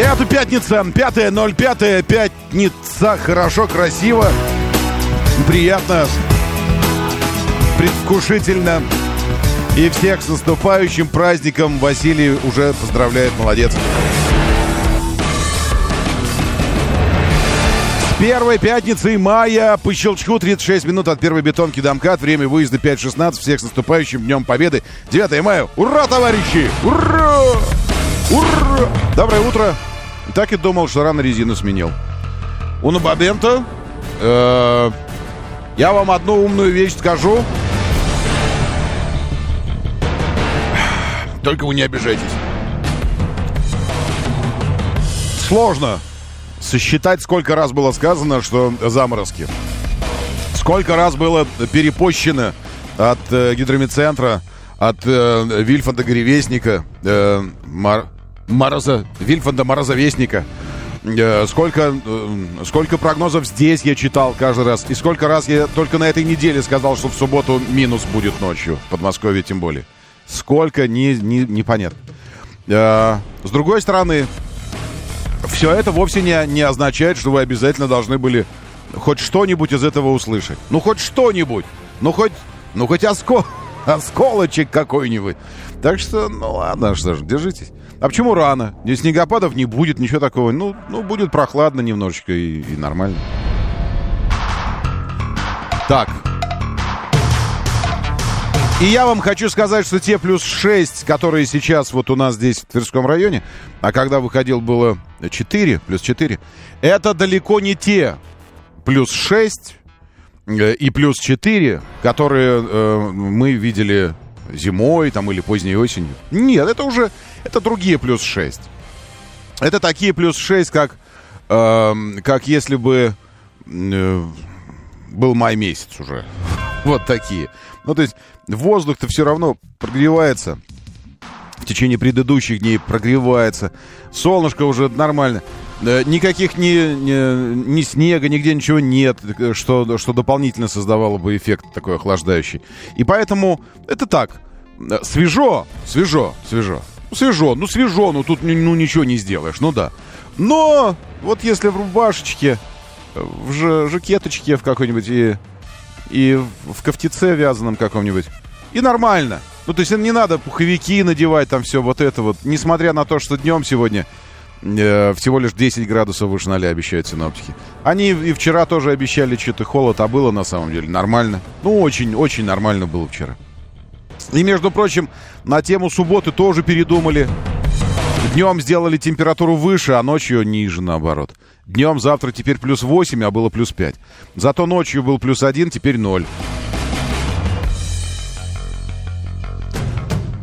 Это пятница, 5.05, пятница, хорошо, красиво, приятно, предвкушительно. И всех с наступающим праздником. Василий уже поздравляет, молодец. С первой пятницей мая по щелчку 36 минут от первой бетонки до МКАД. Время выезда 5.16. Всех с наступающим Днем Победы. 9 мая. Ура, товарищи! Ура! Ура! Доброе утро. Так и думал, что рано резину сменил. Уно бабента. Я вам одну умную вещь скажу. Только вы не обижайтесь. Сложно сосчитать, сколько раз было сказано, что заморозки. Сколько раз было перепощено от гидромедцентра, от Вильфанда Горевестника, Мороза, Вильфанда Морозовестника. Сколько прогнозов здесь я читал каждый раз. И сколько раз я только на этой неделе сказал, что в субботу минус будет ночью. В Подмосковье тем более. Сколько, непонятно. С другой стороны, все это вовсе не означает, что вы обязательно должны были хоть что-нибудь из этого услышать. Ну, хоть что-нибудь. Ну, хоть осколочек какой-нибудь. Так что, ну ладно, что ж, держитесь. А почему рано? Снегопадов не будет, ничего такого. Ну будет прохладно немножечко и нормально. Так. И я вам хочу сказать, что те плюс 6, которые сейчас вот у нас здесь в Тверском районе, а когда выходил было 4, плюс 4, это далеко не те плюс 6 и плюс 4, которые мы видели зимой там, или поздней осенью. Нет, это другие плюс 6. Это такие плюс 6, как если бы был май месяц уже. Вот такие. Ну, то есть воздух-то все равно прогревается. В течение предыдущих дней прогревается. Солнышко уже нормально. Никаких ни снега, нигде ничего нет, что дополнительно создавало бы эффект такой охлаждающий. И поэтому это так. Свежо. Свежо. Ну, тут ничего не сделаешь. Ну, да. Но вот если в рубашечке, в жакеточке в какой-нибудь и в кофтице вязаном каком-нибудь. И нормально. Ну, то есть не надо пуховики надевать, там все вот это вот. Несмотря на то, что днем сегодня всего лишь 10 градусов выше 0 обещают синоптики. Они и вчера тоже обещали что-то холод, а было на самом деле нормально. Ну, очень-очень нормально было вчера. И, между прочим, на тему субботы тоже передумали. Днем сделали температуру выше, а ночью ниже, наоборот. Днем завтра теперь плюс 8, а было плюс 5. Зато ночью был плюс 1, теперь 0.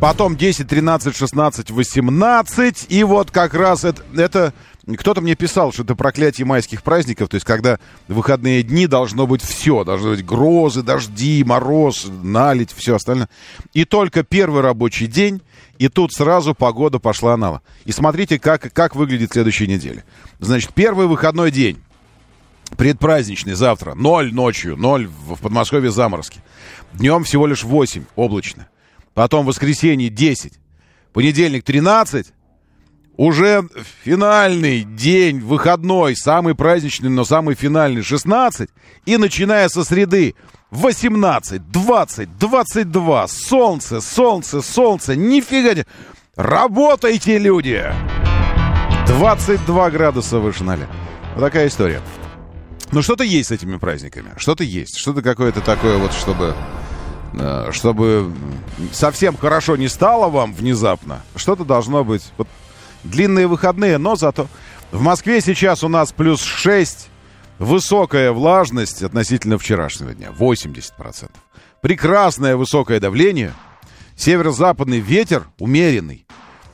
Потом 10, 13, 16, 18. И вот как раз это... Кто-то мне писал, что это проклятие майских праздников. То есть, когда в выходные дни должно быть все. Должны быть грозы, дожди, мороз, наледь, все остальное. И только первый рабочий день, и тут сразу погода пошла на лад. И смотрите, как выглядит следующая неделя. Значит, первый выходной день. Предпраздничный завтра. 0 ночью, 0 в Подмосковье заморозки. Днем всего лишь 8, облачно. Потом воскресенье 10, понедельник 13. Уже финальный день, выходной, самый праздничный, но самый финальный, 16. И начиная со среды 18, 20, 22. Солнце. Нифига не... Работайте, люди! 22 градуса выше 0. Вот такая история. Но что-то есть с этими праздниками. Что-то есть. Что-то какое-то такое вот, чтобы совсем хорошо не стало вам внезапно. Что-то должно быть... Вот длинные выходные, но зато... В Москве сейчас у нас плюс 6. Высокая влажность относительно вчерашнего дня. 80%. Прекрасное высокое давление. Северо-западный ветер умеренный.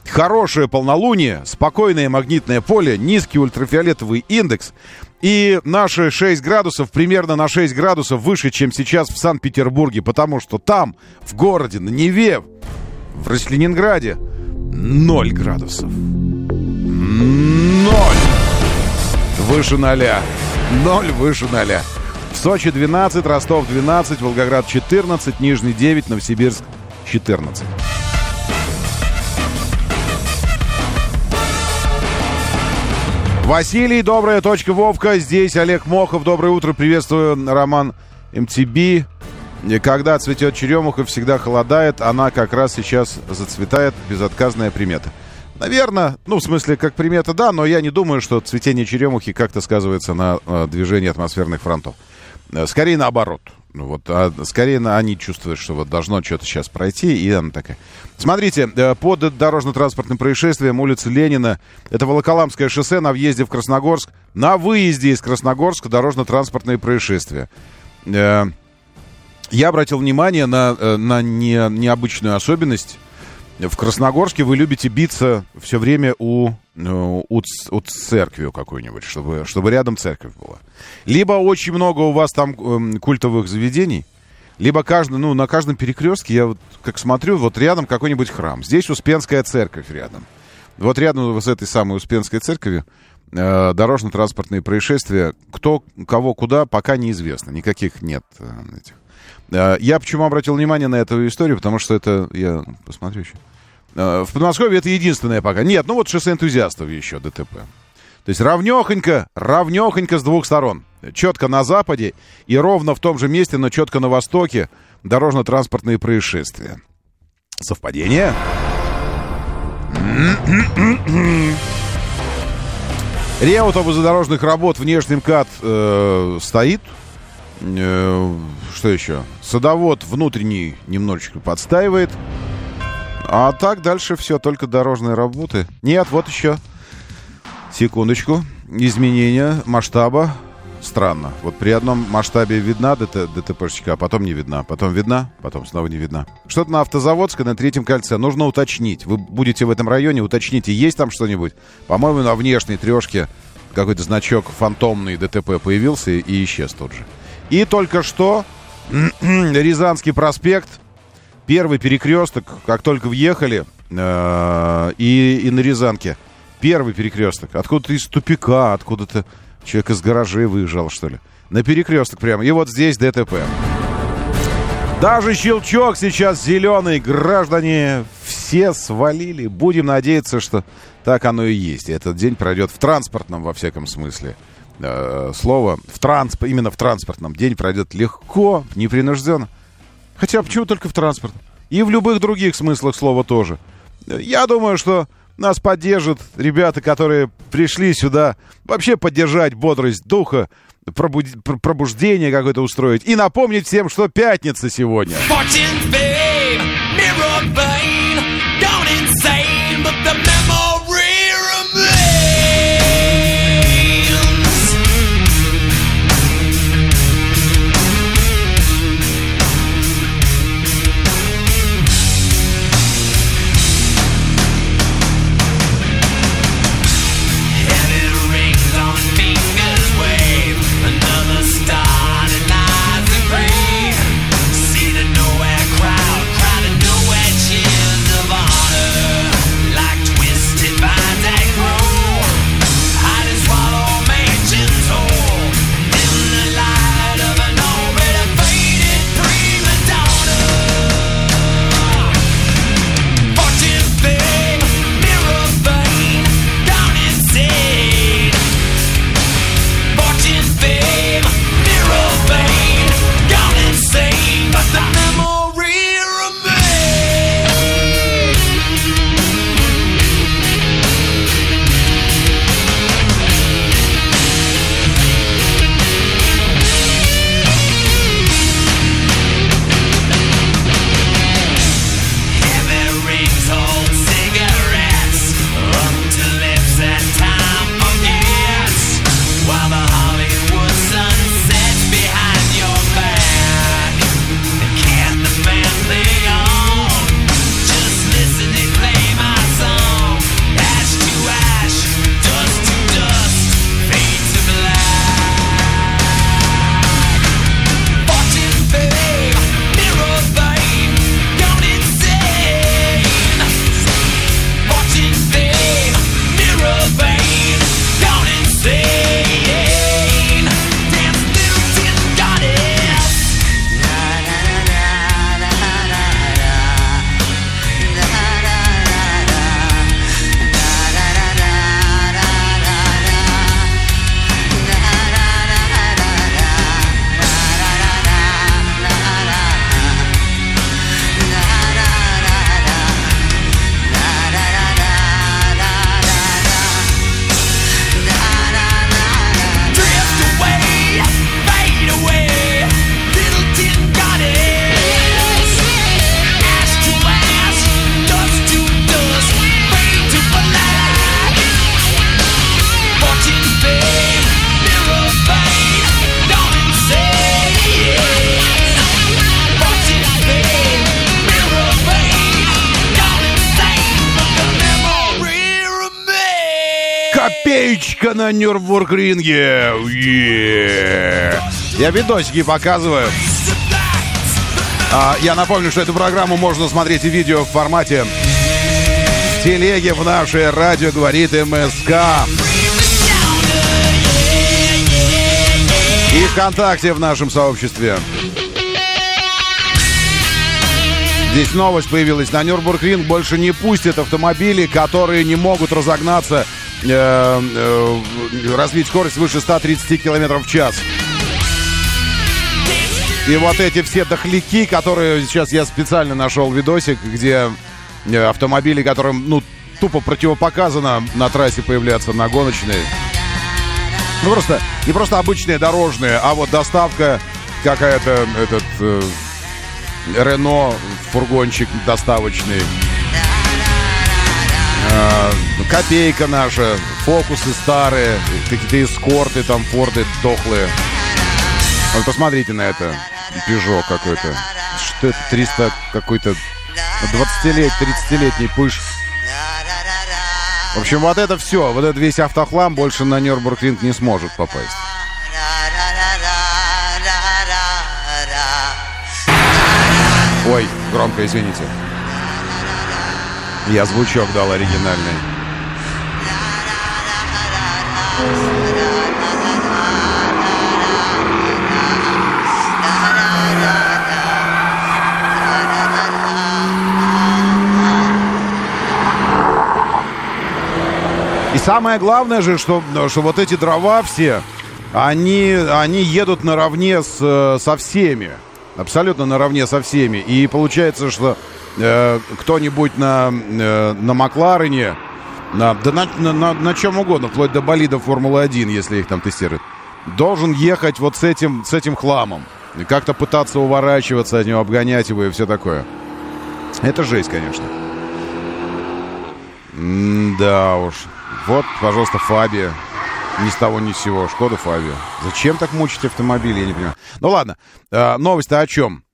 хорошее полнолуние, спокойное магнитное поле, низкий ультрафиолетовый индекс. И наши 6 градусов, примерно на 6 градусов выше, чем сейчас в Санкт-Петербурге. Потому что там, в городе, на Неве, в Ленинграде 0 градусов. 0 выше 0. 0 выше 0. В Сочи 12, Ростов 12, Волгоград 14, Нижний 9, Новосибирск 14. Василий, добрая точка Вовка. Здесь Олег Мохов. Доброе утро. Приветствую, Роман МТБ. Когда цветет черемуха, всегда холодает. Она как раз сейчас зацветает. Безотказная примета. Наверное, ну, в смысле, как примета, да, но я не думаю, что цветение черемухи как-то сказывается на движении атмосферных фронтов. Скорее наоборот. Вот, скорее они чувствуют, что вот должно что-то сейчас пройти, и она такая. Смотрите, под дорожно-транспортным происшествием улица Ленина, это Волоколамское шоссе на въезде в Красногорск. На выезде из Красногорска дорожно-транспортное происшествие. Я обратил внимание на необычную особенность. В Красногорске вы любите биться все время у церкви какой-нибудь, чтобы рядом церковь была. Либо очень много у вас там культовых заведений, либо на каждом перекрестке я вот как смотрю, вот рядом какой-нибудь храм. Здесь Успенская церковь рядом. Вот рядом с этой самой Успенской церковью дорожно-транспортные происшествия. Кто, кого, куда, пока неизвестно. Никаких нет этих. Я почему обратил внимание на эту историю, потому что это... Я посмотрю еще. В Подмосковье это единственное пока. Нет, ну вот шоссе энтузиастов еще, ДТП. То есть равнехонько с двух сторон. Четко на западе и ровно в том же месте, но четко на востоке дорожно-транспортные происшествия. Совпадение? Реутов из-за дорожных работ внешний МКАД стоит. Что еще? Садовод внутренний немножечко подстаивает. А так дальше все, только дорожные работы. Нет, вот еще. Секундочку. Изменение масштаба. Странно. Вот при одном масштабе видна ДТПшечка, а потом не видна. Потом видна, потом снова не видна. Что-то на Автозаводской, на третьем кольце. Нужно уточнить. Вы будете в этом районе, уточните, есть там что-нибудь. По-моему, на внешней трешке какой-то значок фантомный ДТП появился и исчез тут же. И только что Рязанский проспект, первый перекресток, как только въехали, и на Рязанке. Первый перекресток. Откуда-то из тупика, откуда-то человек из гаражей выезжал, что ли. На перекресток прямо. И вот здесь ДТП. Даже щелчок сейчас зеленый. Граждане, все свалили. Будем надеяться, что так оно и есть. И этот день пройдет в транспортном, во всяком смысле. Слово именно в транспортном день пройдет легко, непринужденно. Хотя почему только в транспортном? И в любых других смыслах слова тоже. Я думаю, что нас поддержат ребята, которые пришли сюда вообще поддержать бодрость духа, пробуждение какое-то устроить и напомнить всем, что пятница сегодня. Тачка на Нюрбургринге. Я видосики показываю. Я напомню, что эту программу можно смотреть и видео в формате в телеге в нашей радио говорит МСК. И ВКонтакте в нашем сообществе. Здесь новость появилась. На Нюрбургринг больше не пустят автомобили, которые не могут разогнаться, развить скорость выше 130 км в час. И вот эти все дохляки, которые... Сейчас я специально нашел видосик, где автомобили, которым, ну, тупо противопоказано на трассе появляться, на гоночной. Ну, просто... Не просто обычные дорожные, а вот доставка какая-то... Рено, фургончик доставочный, копейка наша, фокусы старые, какие-то эскорты, там форды дохлые. Вот посмотрите на это, Peugeot какой-то. Что это, 300 какой-то 30-летний пыш. В общем, вот это все, вот этот весь автохлам больше на Нюрбургринг не сможет попасть. Ой, громко, извините. Я звучок дал оригинальный. И самое главное же, что вот эти дрова все, они едут наравне со всеми. Абсолютно наравне со всеми. И получается, что кто-нибудь на Макларене, на чем угодно, вплоть до болидов Формулы-1, если их там тестируют, должен ехать вот с этим хламом. И как-то пытаться уворачиваться от него, обгонять его и все такое. Это жесть, конечно. Да уж. Вот, пожалуйста, Фабия. Ни с того, ни с сего. Шкода Фабия. Зачем так мучить автомобили, я не понимаю. Ну ладно, новость-то о чем?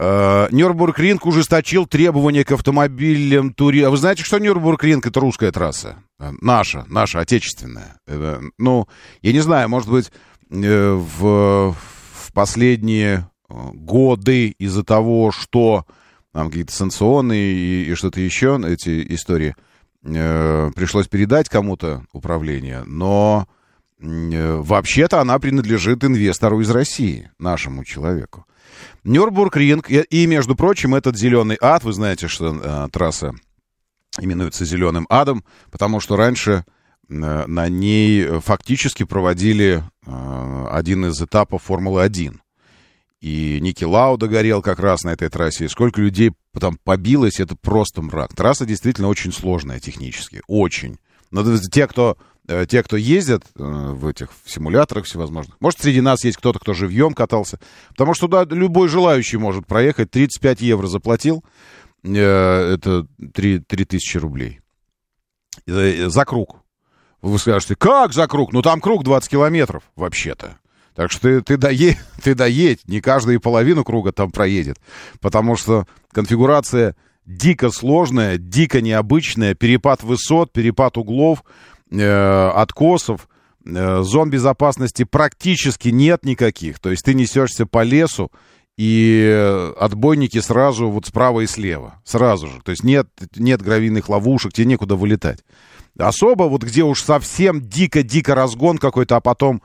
Нюрбургринг ужесточил требования к автомобилям тури... Вы знаете, что Нюрбургринг — это русская трасса? Наша, отечественная. Ну, я не знаю, может быть, в последние годы из-за того, что там какие-то санкционные и что-то еще, эти истории... Пришлось передать кому-то управление, но вообще-то она принадлежит инвестору из России, нашему человеку. Нюрбургринг, и, между прочим, этот зеленый ад, вы знаете, что трасса именуется зеленым адом, потому что раньше на ней фактически проводили один из этапов Формулы-1. И Ники Лауда горел как раз на этой трассе. И сколько людей там побилось, это просто мрак. Трасса действительно очень сложная технически. Очень. Но те, кто ездят в этих симуляторах всевозможных, может, среди нас есть кто-то, кто живьем катался. Потому что туда любой желающий может проехать. 35 евро заплатил. Это 3000 рублей. За круг. Вы скажете, как за круг? Ну, там круг 20 километров вообще-то. Так что ты доедь, не каждый половину круга там проедет, потому что конфигурация дико сложная, дико необычная, перепад высот, перепад углов, откосов, зон безопасности практически нет никаких, то есть ты несешься по лесу, и отбойники сразу вот справа и слева, сразу же, то есть нет гравийных ловушек, тебе некуда вылетать. Особо вот где уж совсем дико-дико разгон какой-то, а потом...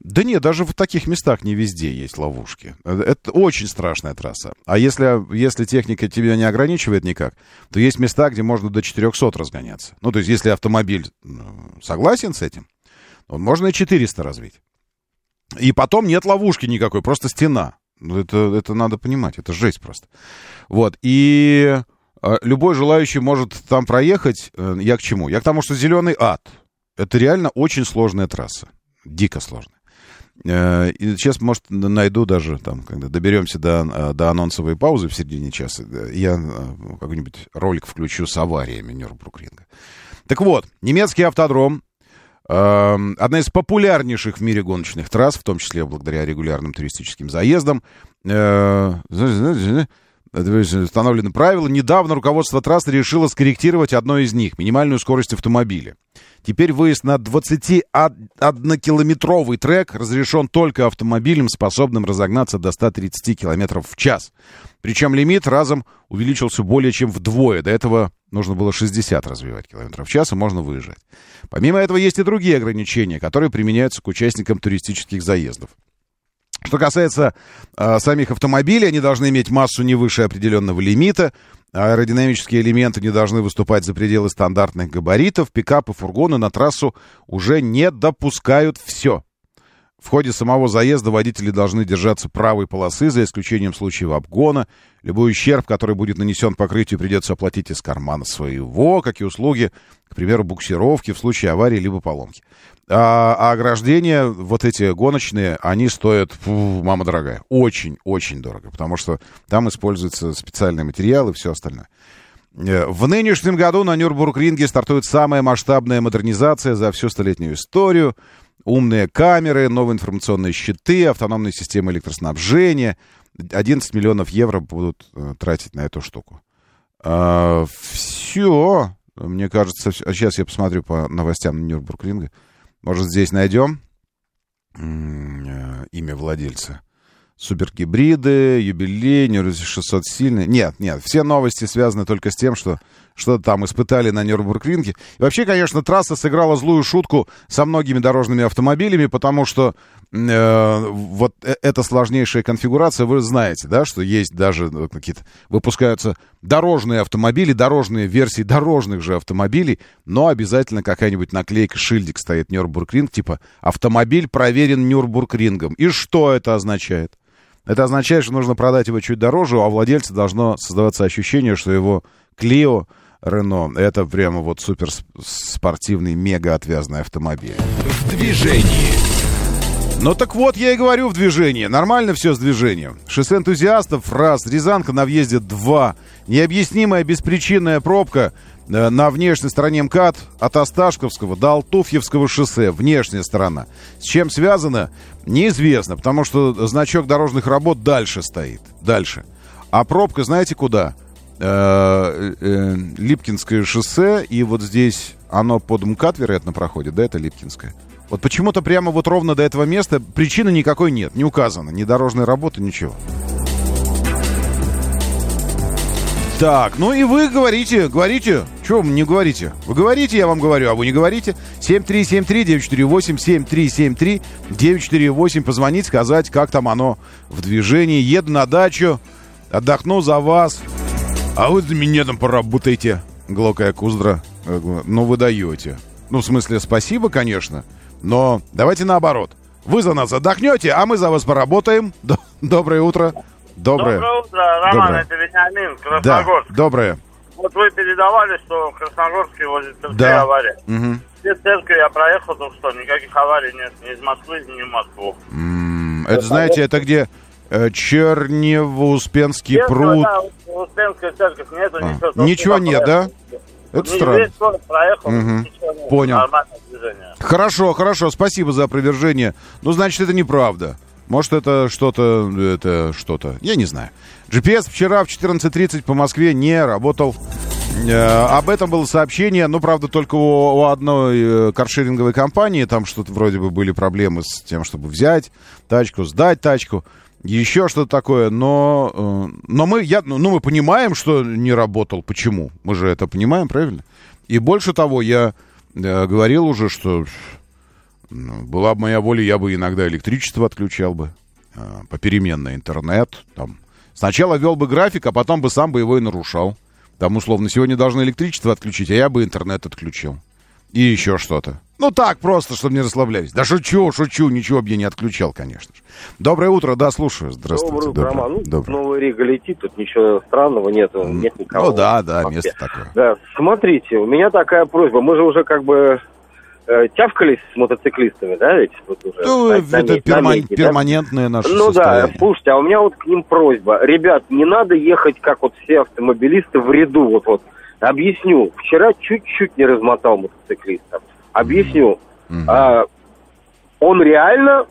Да нет, даже в таких местах не везде есть ловушки. Это очень страшная трасса. А если техника тебя не ограничивает никак, то есть места, где можно до 400 разгоняться. Ну, то есть если автомобиль согласен с этим, то можно и 400 развить. И потом нет ловушки никакой, просто стена. Это надо понимать, это жесть просто. Вот, и любой желающий может там проехать. Я к чему? Я к тому, что зеленый ад. Это реально очень сложная трасса. Дико сложная. И сейчас, может, найду даже, там, когда доберемся до анонсовой паузы в середине часа, я какой-нибудь ролик включу с авариями Нюрбургринга. Так вот, немецкий автодром, одна из популярнейших в мире гоночных трасс, в том числе благодаря регулярным туристическим заездам, Установлены правила. Недавно руководство трассы решило скорректировать одно из них — минимальную скорость автомобиля. Теперь выезд на 21-километровый трек разрешен только автомобилям, способным разогнаться до 130 км в час. Причем лимит разом увеличился более чем вдвое. До этого нужно было 60 развивать км в час, и можно выезжать. Помимо этого есть и другие ограничения, которые применяются к участникам туристических заездов. Что касается самих автомобилей, они должны иметь массу не выше определенного лимита, аэродинамические элементы не должны выступать за пределы стандартных габаритов, пикапы, фургоны на трассу уже не допускают все. В ходе самого заезда водители должны держаться правой полосы, за исключением случаев обгона. Любой ущерб, который будет нанесен покрытию, придется оплатить из кармана своего, как и услуги, к примеру, буксировки в случае аварии либо поломки. А ограждения, вот эти гоночные, они стоят, мама дорогая, очень-очень дорого, потому что там используются специальные материалы и все остальное. В нынешнем году на Нюрбургринге стартует самая масштабная модернизация за всю столетнюю историю. Умные камеры, новые информационные щиты, автономные системы электроснабжения. 11 миллионов евро будут тратить на эту штуку. Все, мне кажется. Сейчас я посмотрю по новостям Нюрбургринга. Может, здесь найдем имя владельца. Супергибриды, юбилей, 600 сильный. Нет, все новости связаны только с тем, что что-то там испытали на Нюрбургринге. И вообще, конечно, трасса сыграла злую шутку со многими дорожными автомобилями, потому что вот эта сложнейшая конфигурация, вы знаете, да, что есть даже какие-то... Выпускаются дорожные автомобили, дорожные версии дорожных же автомобилей, но обязательно какая-нибудь наклейка, шильдик стоит Нюрбургринг, типа «Автомобиль проверен Нюрбургрингом». И что это означает? Это означает, что нужно продать его чуть дороже, а у владельца должно создаваться ощущение, что его Клио, Рено — это прямо вот супер спортивный, мега отвязный автомобиль. В движении. Ну так вот, я и говорю, в движении. Нормально все с движением. Шоссе энтузиастов — раз, Рязанка на въезде — два, необъяснимая беспричинная пробка на внешней стороне МКАД от Осташковского до Алтуфьевского шоссе. Внешняя сторона. С чем связано, неизвестно, потому что значок дорожных работ дальше стоит. Дальше. А пробка, знаете, куда? Липкинское шоссе, и вот здесь оно под МКАД, вероятно, проходит, да, это Липкинское. Вот почему-то прямо вот ровно до этого места причины никакой нет, не указано, ни дорожной работы, ничего. Так, ну и вы говорите, чего вы не говорите? Вы говорите, я вам говорю, а вы не говорите. 7373-948, 7373-948, позвонить, сказать, как там оно в движении. Еду на дачу, отдохну за вас, а вы за меня там поработаете, глокая куздра. Ну вы даете. Ну, в смысле, спасибо, конечно, но давайте наоборот. Вы за нас отдохнете, а мы за вас поработаем. Доброе утро. Доброе утро, Роман, доброе. Это Вениамин, Красногорск. Да, доброе. Вот вы передавали, что в Красногорске возле церкви, да, авария. Угу. Все церкви я проехал, ну что, никаких аварий нет ни из Москвы, ни в Москву. Это, знаете, это где Чернево-Успенский пруд? Да, Успенская церковь, нету ничего. Ничего нет, проехал. Да? Это странно. Проехал, угу. Понял. Хорошо, спасибо за опровержение. Ну, значит, это неправда. Может, это что-то. Я не знаю. GPS вчера в 14:30 по Москве не работал. Об этом было сообщение, но, правда, только у одной каршеринговой компании. Там что-то вроде бы были проблемы с тем, чтобы взять тачку, сдать тачку. Еще что-то такое. Но мы понимаем, что не работал. Почему? Мы же это понимаем, правильно? И больше того, я говорил уже, что... Была бы моя воля, я бы иногда электричество отключал бы, попеременно интернет. Там. Сначала вел бы график, а потом бы сам бы его и нарушал. Там, условно, сегодня должны электричество отключить, а я бы интернет отключил. И еще что-то. Ну так, просто, чтобы не расслаблялись. Да шучу, ничего бы я не отключал, конечно же. Доброе утро, да, слушаю. Здравствуйте. Доброе утро, Роман. Ну, Новая Рига летит, тут ничего странного нету, нет никого. Ну да, место такое. Да, смотрите, у меня такая просьба. Мы же уже как бы... тявкались с мотоциклистами, да, ведь? Вот уже, перманентное наше состояние. Ну да, слушайте, а у меня вот к ним просьба. Ребят, не надо ехать, как вот все автомобилисты, в ряду. Вот. Объясню. Вчера чуть-чуть не размотал мотоциклиста. Объясню. Он реально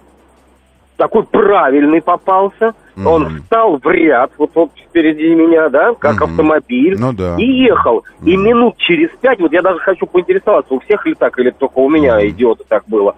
такой правильный попался. Он встал в ряд, вот впереди меня, да, как автомобиль, ну, да. И ехал. И минут через 5, вот я даже хочу поинтересоваться, у всех ли так, или только у меня, идиота, так было.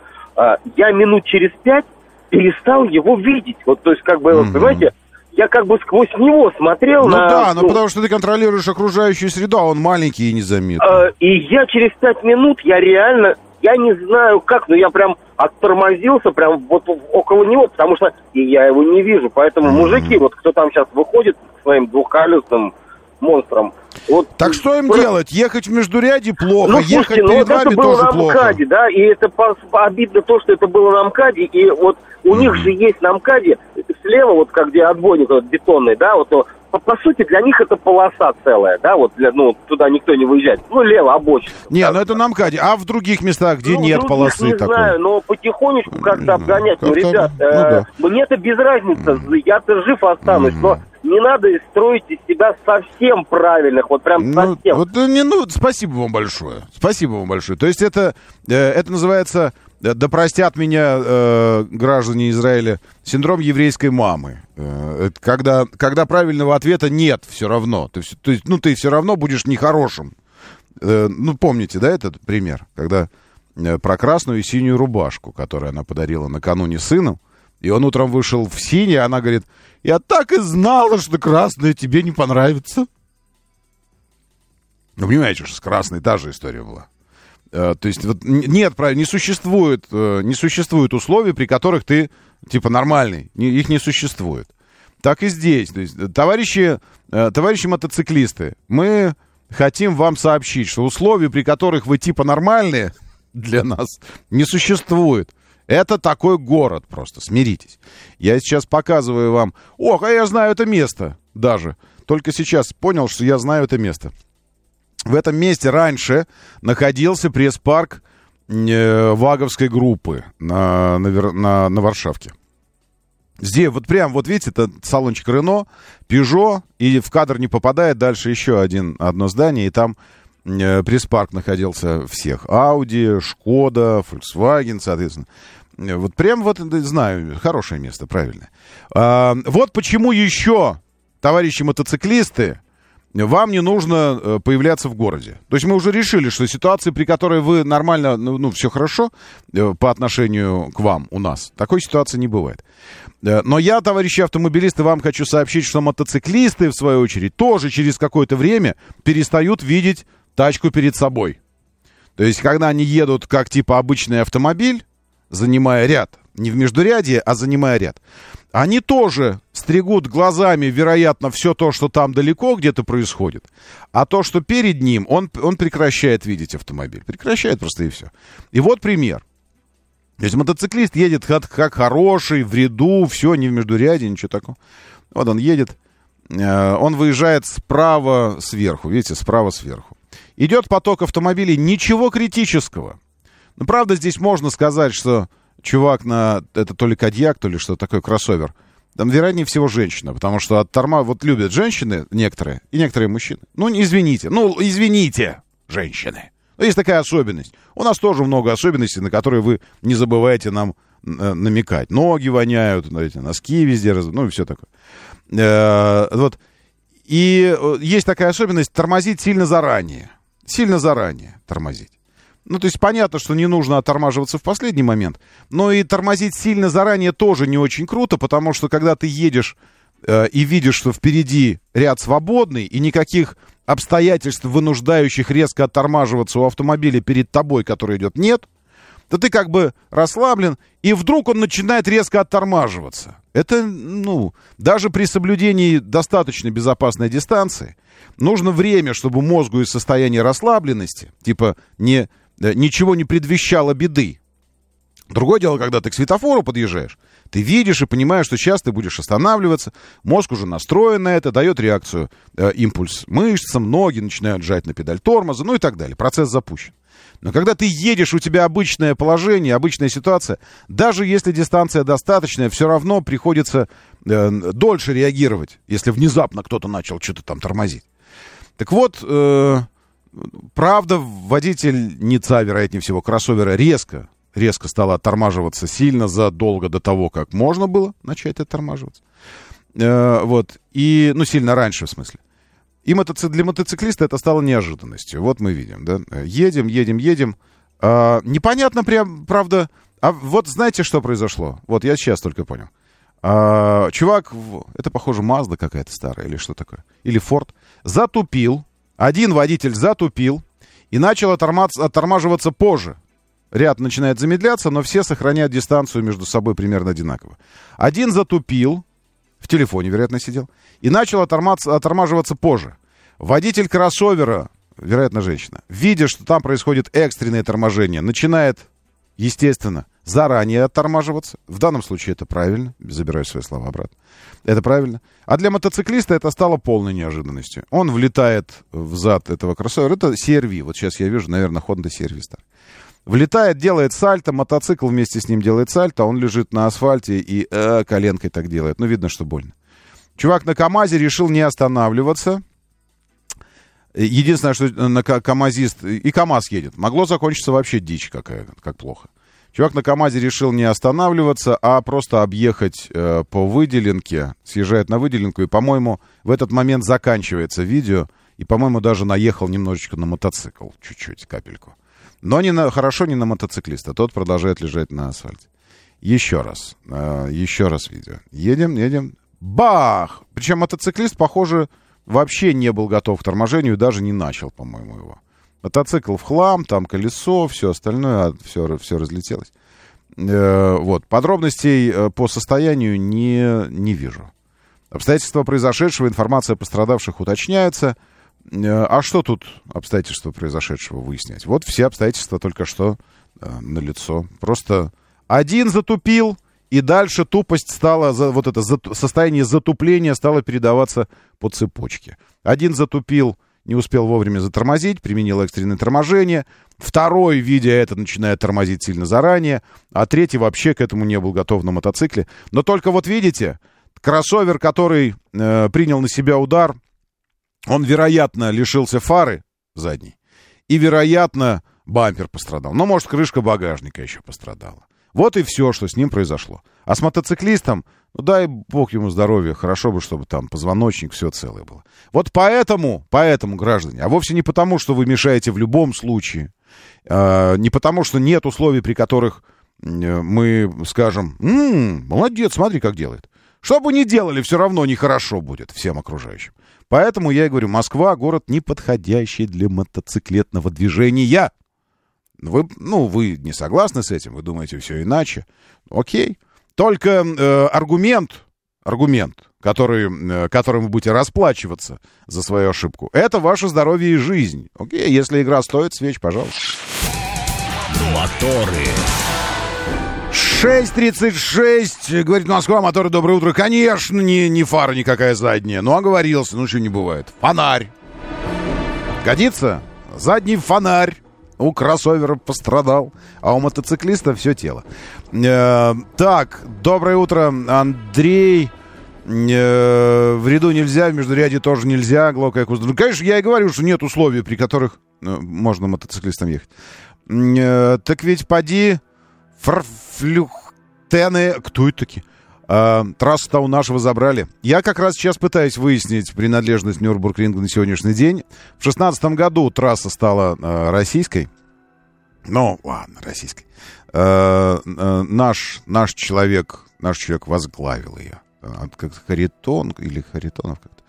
Я минут через 5 перестал его видеть. Вот, то есть, как бы, вот, понимаете, я как бы сквозь него смотрел на... Ну да, ну потому что ты контролируешь окружающую среду, а он маленький и незаметный. И я через 5 минут, я реально... Я не знаю как, но я прям оттормозился прям вот около него, потому что я его не вижу. Поэтому, мужики, вот кто там сейчас выходит с своим двухколесным монстром... Вот, так что им делать? Ехать в междуряде плохо, ну, слушайте, ехать перед вами тоже плохо. Ну, это было на МКАДе, да, и это обидно то, что это было на МКАДе, и вот у них же есть на МКАДе слева, вот как где отбойник вот, бетонный, да, вот, по сути, для них это полоса целая, да, вот, для, ну, туда никто не выезжает, ну, лево, обочина. Не, ну, это на МКАДе, а в других местах, где ну, нет полосы не такой? Не знаю, но потихонечку как-то обгонять, как-то, ну, ребят, мне-то без разницы, я-то жив останусь, но... Не надо строить из себя совсем правильных, вот прям совсем. Ну, вот, спасибо вам большое, То есть это называется, да простят меня граждане Израиля, синдром еврейской мамы. Это когда правильного ответа нет все равно, то есть, ну ты все равно будешь нехорошим. Ну помните, да, этот пример, когда про красную и синюю рубашку, которую она подарила накануне сыну. И он утром вышел в синий, а она говорит, я так и знала, что красное тебе не понравится. Ну, понимаете, что с красной та же история была. То есть, вот, нет, правильно, не существует условий, при которых ты, типа, нормальный. Их не существует. Так и здесь. То есть, товарищи мотоциклисты, мы хотим вам сообщить, что условия, при которых вы, типа, нормальные, для нас не существует. Это такой город просто, смиритесь. Я сейчас показываю вам... Ох, а я знаю это место даже. Только сейчас понял, что я знаю это место. В этом месте раньше находился пресс-парк ваговской группы на Варшавке. Здесь вот прям, вот видите, это салончик Renault, Peugeot, и в кадр не попадает. Дальше еще одно здание, и там... пресс-парк находился всех. Audi, Škoda, Volkswagen, соответственно. Вот прям вот, знаю, хорошее место, правильно. Вот почему еще, товарищи мотоциклисты, вам не нужно появляться в городе. То есть мы уже решили, что ситуация, при которой вы нормально, ну, все хорошо по отношению к вам, у нас, такой ситуации не бывает. Но я, товарищи автомобилисты, вам хочу сообщить, что мотоциклисты, в свою очередь, тоже через какое-то время перестают видеть тачку перед собой. То есть, когда они едут как типа обычный автомобиль, занимая ряд, не в междурядье, а занимая ряд, они тоже стригут глазами, вероятно, все то, что там далеко где-то происходит, а то, что перед ним, он прекращает видеть автомобиль. Прекращает просто и все. И вот пример. То есть, мотоциклист едет как хороший, в ряду, все, не в междурядье, ничего такого. Вот он едет, он выезжает справа сверху, видите, справа сверху. Идет поток автомобилей, ничего критического. Ну, правда, здесь можно сказать, что чувак это то ли кадьяк, то ли что такое, кроссовер. Там, вероятнее всего, женщина, потому что вот любят женщины некоторые, и некоторые мужчины. Ну, извините, женщины. Но есть такая особенность. У нас тоже много особенностей, на которые вы не забываете нам намекать. Ноги воняют, знаете, носки везде, ну, и все такое. Вот. И есть такая особенность тормозить сильно заранее тормозить. Ну, то есть понятно, что не нужно оттормаживаться в последний момент, но и тормозить сильно заранее тоже не очень круто, потому что когда ты едешь и видишь, что впереди ряд свободный, и никаких обстоятельств, вынуждающих резко оттормаживаться у автомобиля перед тобой, который идет, нет, то ты как бы расслаблен, и вдруг он начинает резко оттормаживаться. Это, ну, даже при соблюдении достаточно безопасной дистанции нужно время, чтобы мозгу из состояния расслабленности, типа, ничего не предвещало беды. Другое дело, когда ты к светофору подъезжаешь, ты видишь и понимаешь, что сейчас ты будешь останавливаться, мозг уже настроен на это, дает реакцию, импульс мышцам, ноги начинают жать на педаль тормоза, ну и так далее, процесс запущен. Но когда ты едешь, у тебя обычное положение, обычная ситуация, даже если дистанция достаточная, все равно приходится дольше реагировать, если внезапно кто-то начал что-то там тормозить. Так вот, правда, водительница, вероятнее всего, кроссовера резко резко стала оттормаживаться сильно задолго до того, как можно было начать оттормаживаться. Вот. И, ну, сильно раньше, в смысле. И для мотоциклиста это стало неожиданностью. Вот мы видим, да. Едем. Непонятно прям, правда. А вот знаете, что произошло? Вот я сейчас только понял. Чувак, это, похоже, Mazda какая-то старая или что такое. Или Ford. Затупил. Один водитель затупил и начал оттормаживаться позже. Ряд начинает замедляться, но все сохраняют дистанцию между собой примерно одинаково. Один затупил, в телефоне, вероятно, сидел, и начал оттормаживаться позже. Водитель кроссовера, вероятно, женщина, видя, что там происходит экстренное торможение, начинает, естественно, заранее оттормаживаться. В данном случае это правильно. Забираю свои слова обратно. Это правильно. А для мотоциклиста это стало полной неожиданностью. Он влетает в зад этого кроссовера. Это CR-V. Вот сейчас я вижу, наверное, Honda CR-V стар. Влетает, делает сальто, мотоцикл вместе с ним делает сальто, он лежит на асфальте и коленкой так делает. Ну, видно, что больно. Чувак на КамАЗе решил не останавливаться. Единственное, что на КамАЗист... И КамАЗ едет. Могло закончиться вообще дичь какая, как плохо. Чувак на КамАЗе решил не останавливаться, а просто объехать по выделенке. Съезжает на выделенку, и, по-моему, в этот момент заканчивается видео. И, по-моему, даже наехал немножечко на мотоцикл. Чуть-чуть, капельку. Но хорошо не на мотоциклиста. Тот продолжает лежать на асфальте. Еще раз видео. Едем. Бах! Причем мотоциклист, похоже, вообще не был готов к торможению и даже не начал, по-моему, его. Мотоцикл в хлам, там колесо, все остальное, все разлетелось. Вот. Подробностей по состоянию не вижу. Обстоятельства произошедшего, информация о пострадавших уточняется. А что тут обстоятельства произошедшего выяснять? Вот все обстоятельства только что налицо. Просто один затупил, и дальше тупость стала, вот это состояние затупления стало передаваться по цепочке. Один затупил, не успел вовремя затормозить, применил экстренное торможение. Второй, видя это, начинает тормозить сильно заранее. А третий вообще к этому не был готов на мотоцикле. Но только вот видите, кроссовер, который принял на себя удар, он, вероятно, лишился фары задней. И, вероятно, бампер пострадал. Но, может, крышка багажника еще пострадала. Вот и все, что с ним произошло. А с мотоциклистом, ну, дай бог ему здоровья, хорошо бы, чтобы там позвоночник, все целое было. Вот поэтому, граждане, а вовсе не потому, что вы мешаете в любом случае, не потому, что нет условий, при которых мы скажем: молодец, смотри, как делает. Что бы ни делали, все равно нехорошо будет всем окружающим. Поэтому я и говорю, Москва — город, неподходящий для мотоциклетного движения. Вы не согласны с этим, вы думаете все иначе. Окей. Только аргумент, которым вы будете расплачиваться за свою ошибку, это ваше здоровье и жизнь. Окей, если игра стоит свеч, пожалуйста. Моторы. 6:36, говорит Москва, моторы, доброе утро. Конечно, не фара никакая задняя, но оговорился, ничего не бывает. Фонарь. Годится? Задний фонарь. У кроссовера пострадал, а у мотоциклиста все тело. Так, доброе утро, Андрей. В ряду нельзя, в междуряде тоже нельзя. Глокая кузда. Конечно, я и говорю, что нет условий, при которых можно мотоциклистом ехать. Так ведь поди... Фарфлюхтены. Кто это такие? Трассу-то у нашего забрали. Я как раз сейчас пытаюсь выяснить принадлежность Нюрбургринга на сегодняшний день. В 2016 году трасса стала российской. Ну, ладно, российской. Наш человек возглавил ее. Как Харитон или Харитонов как-то.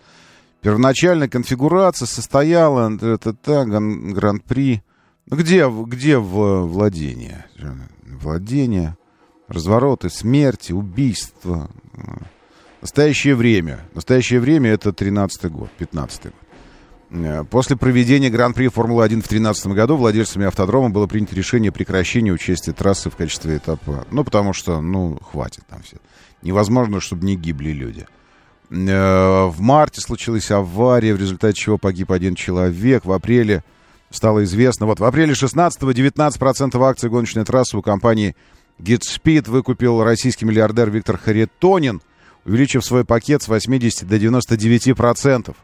Первоначальная конфигурация состояла Гран-при. Где владение, развороты, смерти, убийства. Настоящее время — это 13-й год, 15-й год. После проведения Гран-при Формулы-1 в 2013 году владельцами автодрома было принято решение о прекращении участия трассы в качестве этапа. Потому что, хватит там все. Невозможно, чтобы не гибли люди. В марте случилась авария, в результате чего погиб один человек. В апреле... Стало известно. Вот в апреле 16-го 19% акций гоночной трассы у компании «Гитспид» выкупил российский миллиардер Виктор Харитонин, увеличив свой пакет с 80 до 99%.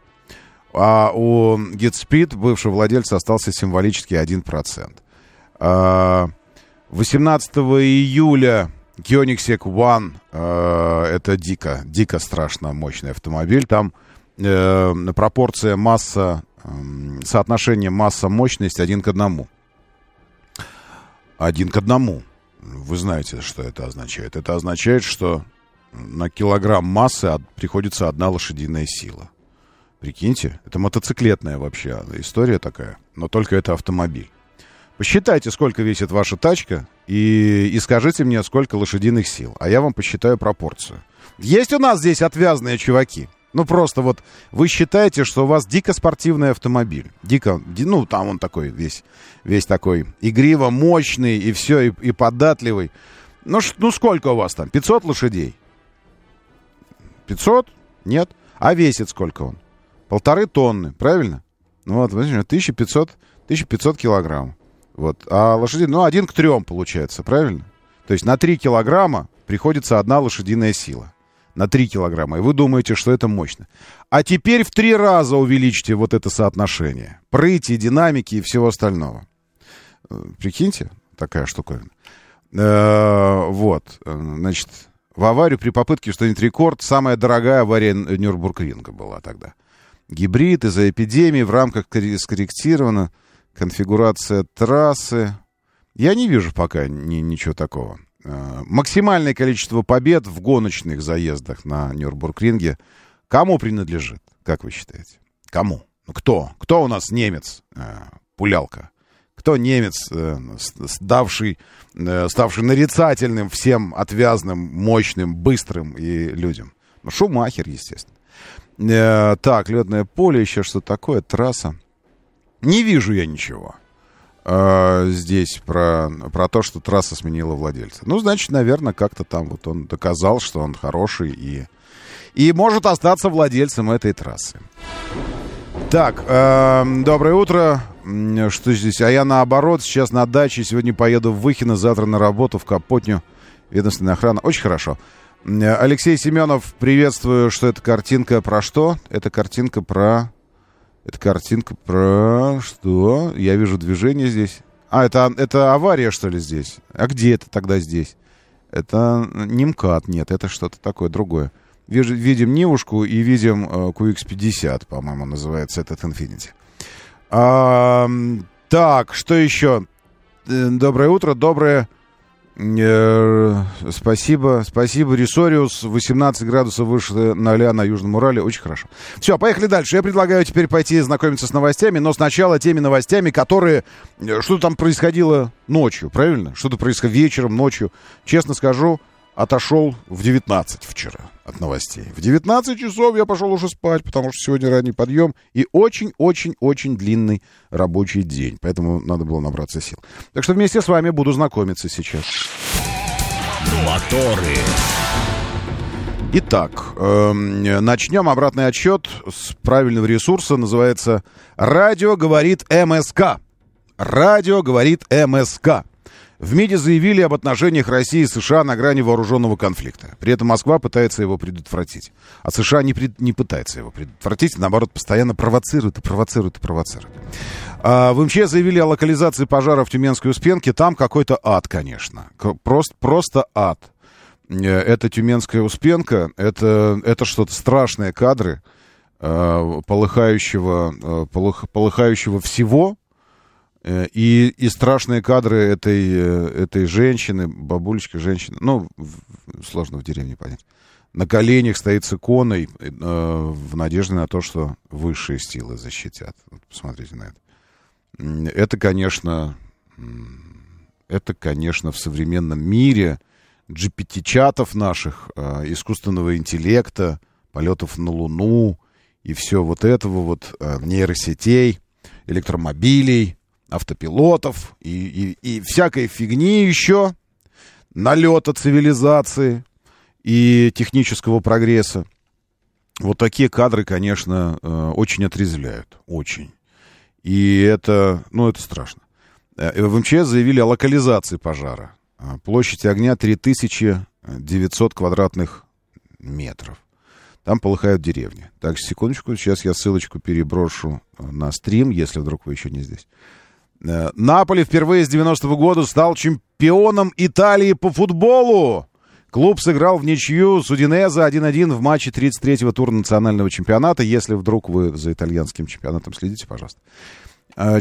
А у «Гитспид» бывшего владельца остался символический 1%. 18 июля Koenigsegg One. Это дико, дико страшно мощный автомобиль. Там пропорция масса, соотношение масса-мощность 1 к 1. 1 к 1. Вы знаете, что это означает. Это означает, что на килограмм массы приходится 1 лошадиная сила. Прикиньте, это мотоциклетная вообще история такая, но только это автомобиль. Посчитайте, сколько весит ваша тачка, и скажите мне, сколько лошадиных сил. А я вам посчитаю пропорцию. Есть у нас здесь отвязные чуваки. Ну, просто вот вы считаете, что у вас дико спортивный автомобиль. Дико, ну, там он такой весь такой игриво, мощный, и все, и податливый. Ну, сколько у вас там? 500 лошадей? 500? Нет. А весит сколько он? 1,5 тонны, правильно? Вот, 1500 килограмм. Вот. А лошади, 1 к 3 получается, правильно? То есть на 3 килограмма приходится 1 лошадиная сила. На 3 килограмма. И вы думаете, что это мощно. А теперь в 3 раза увеличьте вот это соотношение. Прыти, динамики и всего остального. Прикиньте, такая штуковина. Вот. Значит, в аварию при попытке установить рекорд. Самая дорогая авария Нюрбургринга была тогда. Гибрид из-за эпидемии. В рамках скорректирована конфигурация трассы. Я не вижу пока ничего такого. Максимальное количество побед в гоночных заездах на Нюрбургринге кому принадлежит, как вы считаете? Кому? Кто? Кто у нас немец? Пулялка. Кто немец, ставший нарицательным всем отвязным, мощным, быстрым и людям? Шумахер, естественно. Так, летное поле, еще что такое, трасса. Не вижу я ничего здесь про то, что трасса сменила владельца. Ну, значит, наверное, как-то там вот он доказал, что он хороший и может остаться владельцем этой трассы. Так, доброе утро. Что здесь? А я наоборот, сейчас на даче, сегодня поеду в Выхино, завтра на работу в Капотню, ведомственная охрана. Очень хорошо. Алексей Семенов, приветствую. Что это картинка про что? Это картинка про что? Я вижу движение здесь. А, это авария, что ли, здесь? А где это тогда здесь? Это не МКАД, нет, это что-то такое другое. Видим Нивушку и видим QX50, по-моему, называется этот Infiniti. Так, что еще? Доброе утро, доброе... Спасибо, Рисориус. 18 градусов выше 0 на Южном Урале. Очень хорошо. Все, поехали дальше. Я предлагаю теперь пойти знакомиться с новостями, но сначала теми новостями, которые... Что-то там происходило ночью, правильно? Что-то происходило вечером, ночью. Честно скажу, отошел в 19 вчера от новостей. В 19 часов я пошел уже спать, потому что сегодня ранний подъем и очень-очень-очень длинный рабочий день. Поэтому надо было набраться сил. Так что вместе с вами буду знакомиться сейчас. Моторы. Итак, начнем обратный отсчет с правильного ресурса. Называется «Радио говорит МСК». «Радио говорит МСК». В МИДе заявили об отношениях России и США на грани вооруженного конфликта. При этом Москва пытается его предотвратить. А США не пытается его предотвратить, наоборот, постоянно провоцирует. В МЧС заявили о локализации пожара в Тюменской Успенке. Там какой-то ад, конечно. Просто ад. Это Тюменская Успенка. Это что-то страшные кадры полыхающего всего. И страшные кадры этой женщины, бабулечки-женщины, сложно в деревне понять. На коленях стоит с иконой в надежде на то, что высшие силы защитят. Вот посмотрите на это. Это, конечно, в современном мире GPT-чатов наших, искусственного интеллекта, полетов на Луну и все вот этого вот, нейросетей, электромобилей, автопилотов и всякой фигни еще, налета цивилизации и технического прогресса. Вот такие кадры, конечно, очень отрезвляют, очень. И это, это страшно. В МЧС заявили о локализации пожара. Площадь огня 3900 квадратных метров. Там полыхают деревни. Так, секундочку, сейчас я ссылочку переброшу на стрим, если вдруг вы еще не здесь. Наполи впервые с 90-го года стал чемпионом Италии по футболу. Клуб сыграл в ничью с Удинезе 1-1 в матче 33-го тура национального чемпионата. Если вдруг вы за итальянским чемпионатом следите, пожалуйста.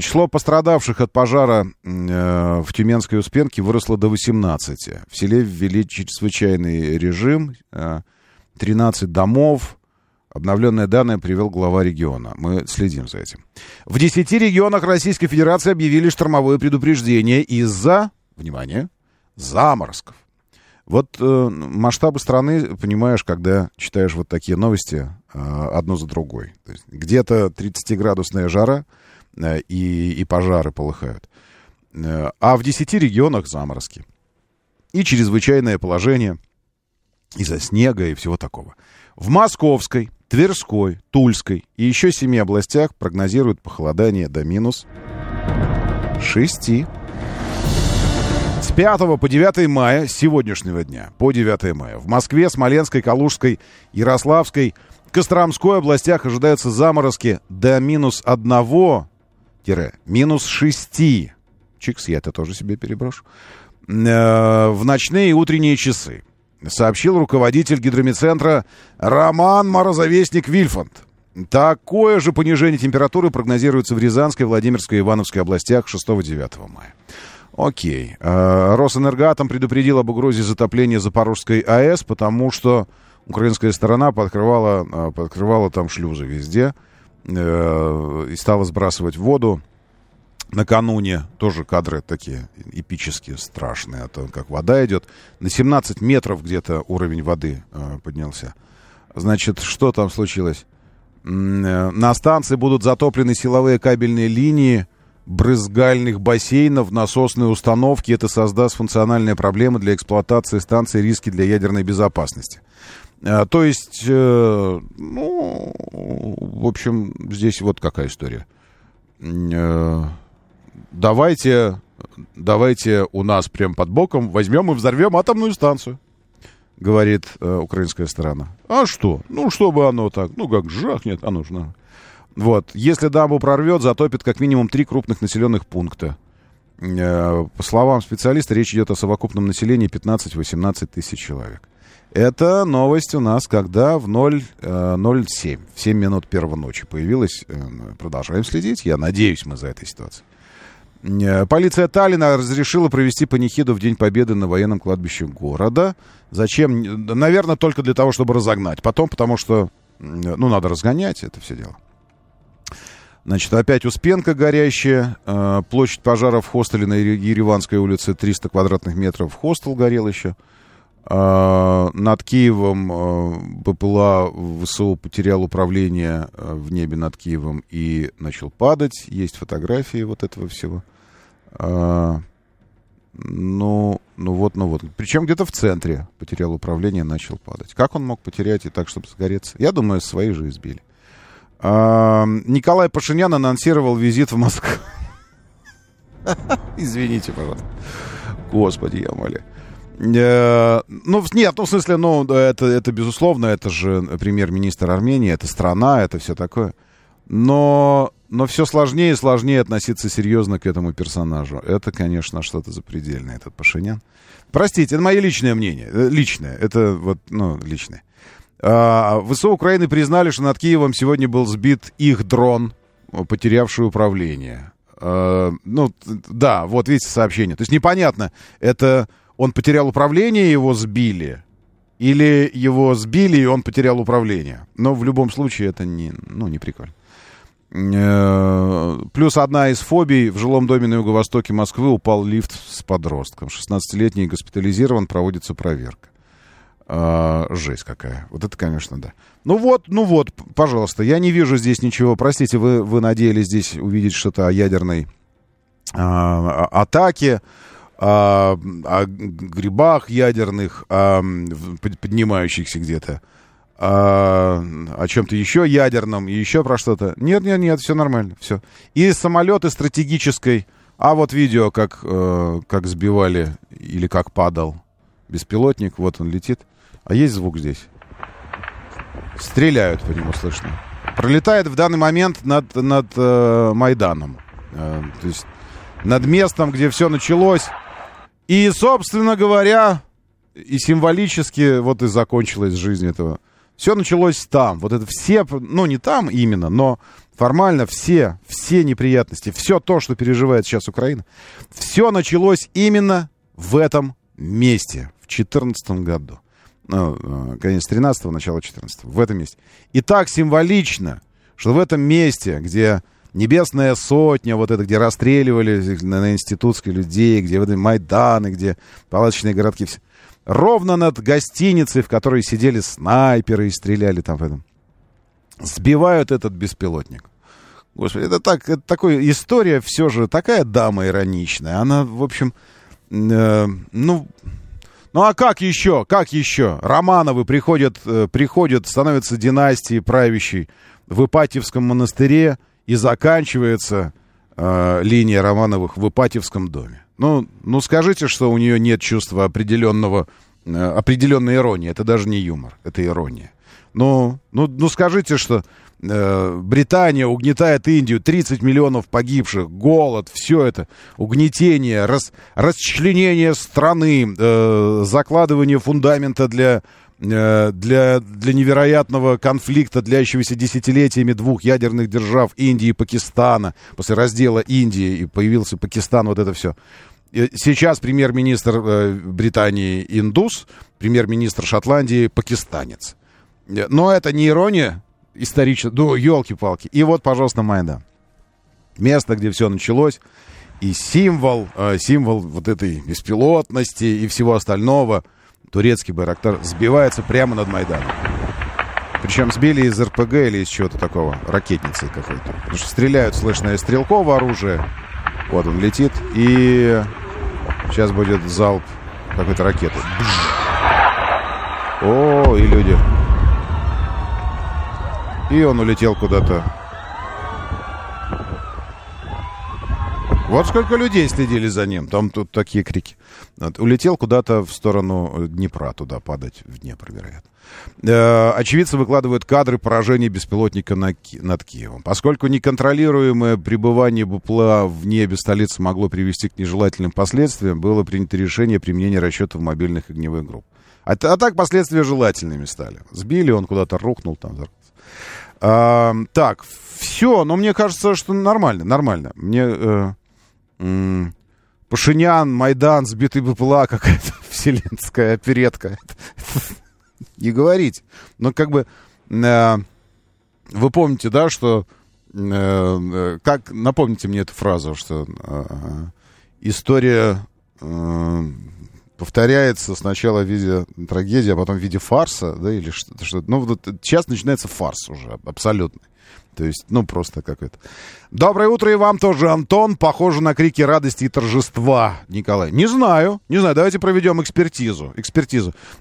Число пострадавших от пожара в Тюменской Успенке выросло до 18. В селе ввели чрезвычайный режим, 13 домов. Обновленные данные привел глава региона. Мы следим за этим. В 10 регионах Российской Федерации объявили штормовое предупреждение из-за, внимание, заморозков. Вот масштабы страны, понимаешь, когда читаешь вот такие новости одну за другой. То есть где-то 30-градусная жара и пожары полыхают. А в 10 регионах заморозки. И чрезвычайное положение из-за снега и всего такого. В Московской, Тверской, Тульской и еще 7 областях прогнозируют похолодание до минус 6. С 5 по 9 мая сегодняшнего дня, по 9 мая, в Москве, Смоленской, Калужской, Ярославской, Костромской областях ожидаются заморозки до минус 1-6. Чикс, я это тоже себе переброшу. В ночные и утренние часы, сообщил руководитель гидромедцентра Роман Морозовестник-Вильфанд. Такое же понижение температуры прогнозируется в Рязанской, Владимирской и Ивановской областях 6-9 мая. Окей. Росэнергоатом предупредил об угрозе затопления Запорожской АЭС, потому что украинская сторона подкрывала там шлюзы везде и стала сбрасывать воду. Накануне тоже кадры такие эпические, страшные. Это как вода идет. На 17 метров где-то уровень воды поднялся. Значит, что там случилось? На станции будут затоплены силовые кабельные линии брызгальных бассейнов, насосные установки. Это создаст функциональные проблемы для эксплуатации станции, риски для ядерной безопасности. То есть, ну, в общем, здесь вот какая история. Давайте у нас прям под боком возьмем и взорвем атомную станцию, говорит украинская сторона. А что? Ну, чтобы оно так, ну, как жахнет, оно же надо. Вот. Если дамбу прорвет, затопит как минимум 3 крупных населенных пункта. По словам специалиста, речь идет о совокупном населении 15-18 тысяч человек. Это новость у нас, когда в 0:07, в 7 минут первого ночи появилась. Продолжаем следить. Я надеюсь, мы за этой ситуацией. Полиция Таллина разрешила провести панихиду в День Победы на военном кладбище города. Зачем? Наверное, только для того, чтобы разогнать. Потом, потому что, ну, надо разгонять это все дело. Значит, опять Успенка горящая, площадь пожара в хостеле на Ереванской улице, 300 квадратных метров, хостел горел еще. Над Киевом БПЛА ВСУ потерял управление в небе над Киевом и начал падать. Есть фотографии вот этого всего. Ну вот. Причем где-то в центре потерял управление, начал падать. Как он мог потерять и так, чтобы сгореться? Я думаю, свои же избили. Николай Пашинян анонсировал визит в Москву. Извините, пожалуйста. Господи, я умоляю. Это безусловно, это же премьер-министр Армении, это страна, это все такое. Но все сложнее и сложнее относиться серьезно к этому персонажу. Это, конечно, что-то запредельное, этот Пашинян. Простите, это мое личное мнение. Личное, это вот, ну, личное. ВСУ Украины признали, что над Киевом сегодня был сбит их дрон, потерявший управление. Вот видите сообщение. То есть непонятно, это он потерял управление, его сбили, или его сбили, и он потерял управление. Но в любом случае это не прикольно. Плюс одна из фобий. В жилом доме на юго-востоке Москвы упал лифт с подростком. 16-летний госпитализирован, проводится проверка. Жесть какая. Вот это, конечно, да. Ну вот, пожалуйста, я не вижу здесь ничего. Простите, вы надеялись здесь увидеть что-то о ядерной атаке, о грибах ядерных, поднимающихся где-то, о чем-то еще ядерном и еще про что-то. Нет, все нормально, все. И самолеты стратегической, а вот видео, как сбивали или как падал беспилотник, вот он летит. А есть звук здесь? Стреляют по нему, слышно. Пролетает в данный момент над Майданом. То есть над местом, где все началось. И, собственно говоря, и символически вот и закончилась жизнь этого. Все началось там. Вот это все, ну не там именно, но формально все неприятности, все то, что переживает сейчас Украина, все началось именно в этом месте в 2014 году. Конец 13-го, начало 14-го. В этом месте. И так символично, что в этом месте, где Небесная сотня, вот это, где расстреливали на институтских людей, где вот Майданы, где палаточные городки, все. Ровно над гостиницей, в которой сидели снайперы и стреляли там в этом, сбивают этот беспилотник. Господи, это такая история все же, такая дама ироничная. Она, в общем, ну а как еще? Как еще? Романовы приходят, становятся династией правящей в Ипатьевском монастыре, и заканчивается линия Романовых в Ипатьевском доме. Ну скажите, что у нее нет чувства определенной иронии. Это даже не юмор, это ирония. Ну скажите, что Британия угнетает Индию, 30 миллионов погибших, голод, все это, угнетение, расчленение страны, закладывание фундамента для невероятного конфликта, длящегося десятилетиями двух ядерных держав, Индии и Пакистана. После раздела Индии и появился Пакистан, вот это все. Сейчас премьер-министр Британии индус, премьер-министр Шотландии пакистанец. Но это не ирония историческая. Ну, елки-палки. И вот, пожалуйста, Майдан. Место, где все началось. И символ вот этой беспилотности и всего остального. Турецкий Байрактар сбивается прямо над Майданом. Причем сбили из РПГ или из чего-то такого, ракетницы какой-то. Потому что стреляют, слышно, из стрелкового оружия. Вот он летит. И сейчас будет залп какой-то ракеты. О, и люди. И он улетел куда-то. Вот сколько людей следили за ним. Там тут такие крики. Вот, улетел куда-то в сторону Днепра, туда падать, в Днепр, вероятно. Очевидцы выкладывают кадры поражения беспилотника над Киевом. Поскольку неконтролируемое пребывание БПЛА в небе столицы могло привести к нежелательным последствиям, было принято решение о применении расчетов мобильных огневых групп. А так последствия желательными стали. Сбили, он куда-то рухнул там. Так, все, но мне кажется, что нормально. Мне... Пашинян, Майдан, сбитый БПЛА, какая-то вселенская оперетка. Не говорить. Но как бы... Вы помните, да, что... Как... Напомните мне эту фразу, что история повторяется сначала в виде трагедии, а потом в виде фарса, да, или что-то. Ну, вот сейчас начинается фарс уже абсолютно. То есть, ну, просто какой-то. Доброе утро и вам тоже, Антон. Похоже на крики радости и торжества, Николай. Не знаю. Давайте проведем экспертизу.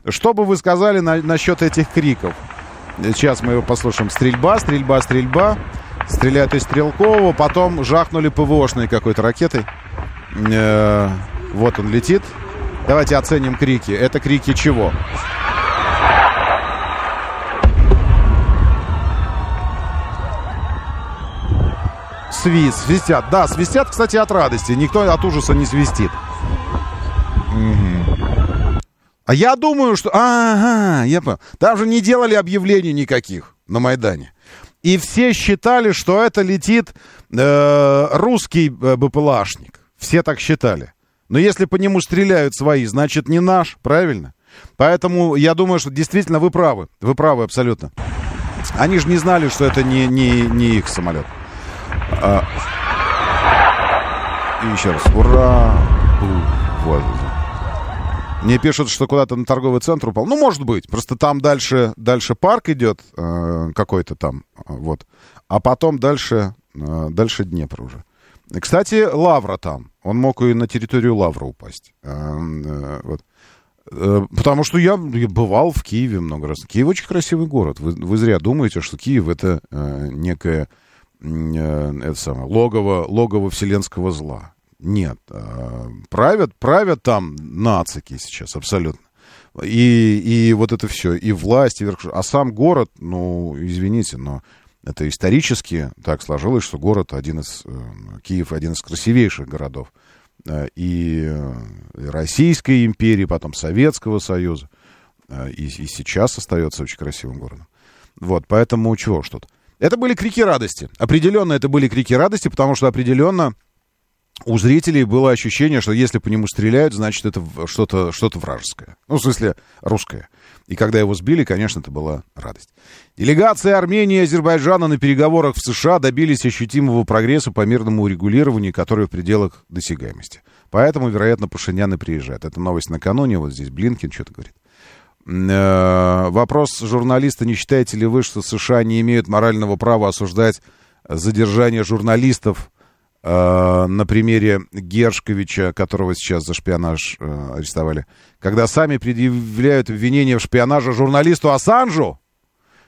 Что бы вы сказали насчет этих криков? Сейчас мы его послушаем. Стрельба. Стреляют из стрелкового. Потом жахнули ПВОшной какой-то ракетой. Вот он летит. Давайте оценим крики. Это крики чего? Свистят. Да, свистят, кстати, от радости. Никто от ужаса не свистит. Угу. А я думаю, что... Ага, я понял. Там же не делали объявлений никаких на Майдане. И все считали, что это летит русский БПЛАшник. Все так считали. Но если по нему стреляют свои, значит, не наш, правильно? Поэтому я думаю, что действительно вы правы. Вы правы абсолютно. Они же не знали, что это не их самолет. И еще раз. Ура! Вот. Мне пишут, что куда-то на торговый центр упал. Ну, может быть. Просто там дальше парк идет какой-то там. Вот. А потом дальше Днепр уже. Кстати, Лавра там. Он мог и на территорию Лавры упасть. Вот. Потому что я бывал в Киеве много раз. Киев очень красивый город. Вы зря думаете, что Киев это некое... Это самое, логово вселенского зла. Нет. Правят там нацики сейчас абсолютно. И вот это все. И власть, и верх. А сам город, ну, извините, но Это исторически так сложилось, что город один из, Киев один из красивейших городов и Российской империи, потом Советского Союза, и сейчас остается очень красивым городом. Вот, поэтому чего ж тут. Это были крики радости. Определенно это были крики радости, потому что определенно у зрителей было ощущение, что если по нему стреляют, значит это что-то вражеское. Ну, в смысле, русское. И когда его сбили, конечно, это была радость. Делегации Армении и Азербайджана на переговорах в США добились ощутимого прогресса по мирному урегулированию, который в пределах досягаемости. Поэтому, вероятно, Пашинян и приезжает. Это новость накануне, вот здесь Блинкин что-то говорит. Вопрос журналиста. Не считаете ли вы, что США не имеют морального права осуждать задержание журналистов на примере Гершковича, которого сейчас за шпионаж арестовали, когда сами предъявляют обвинение в шпионаже журналисту Ассанжу?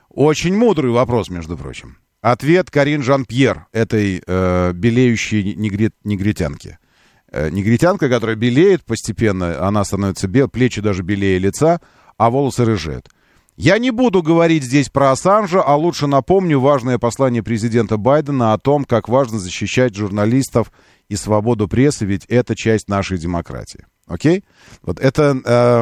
Очень мудрый вопрос, между прочим. Ответ Карин Жан-Пьер, этой белеющей негритянки. Негритянка, которая белеет постепенно, она становится плечи даже белее лица, а волосы рыжеют. Я не буду говорить здесь про Ассанжа, а лучше напомню важное послание президента Байдена о том, как важно защищать журналистов и свободу прессы, ведь это часть нашей демократии. Окей? Вот это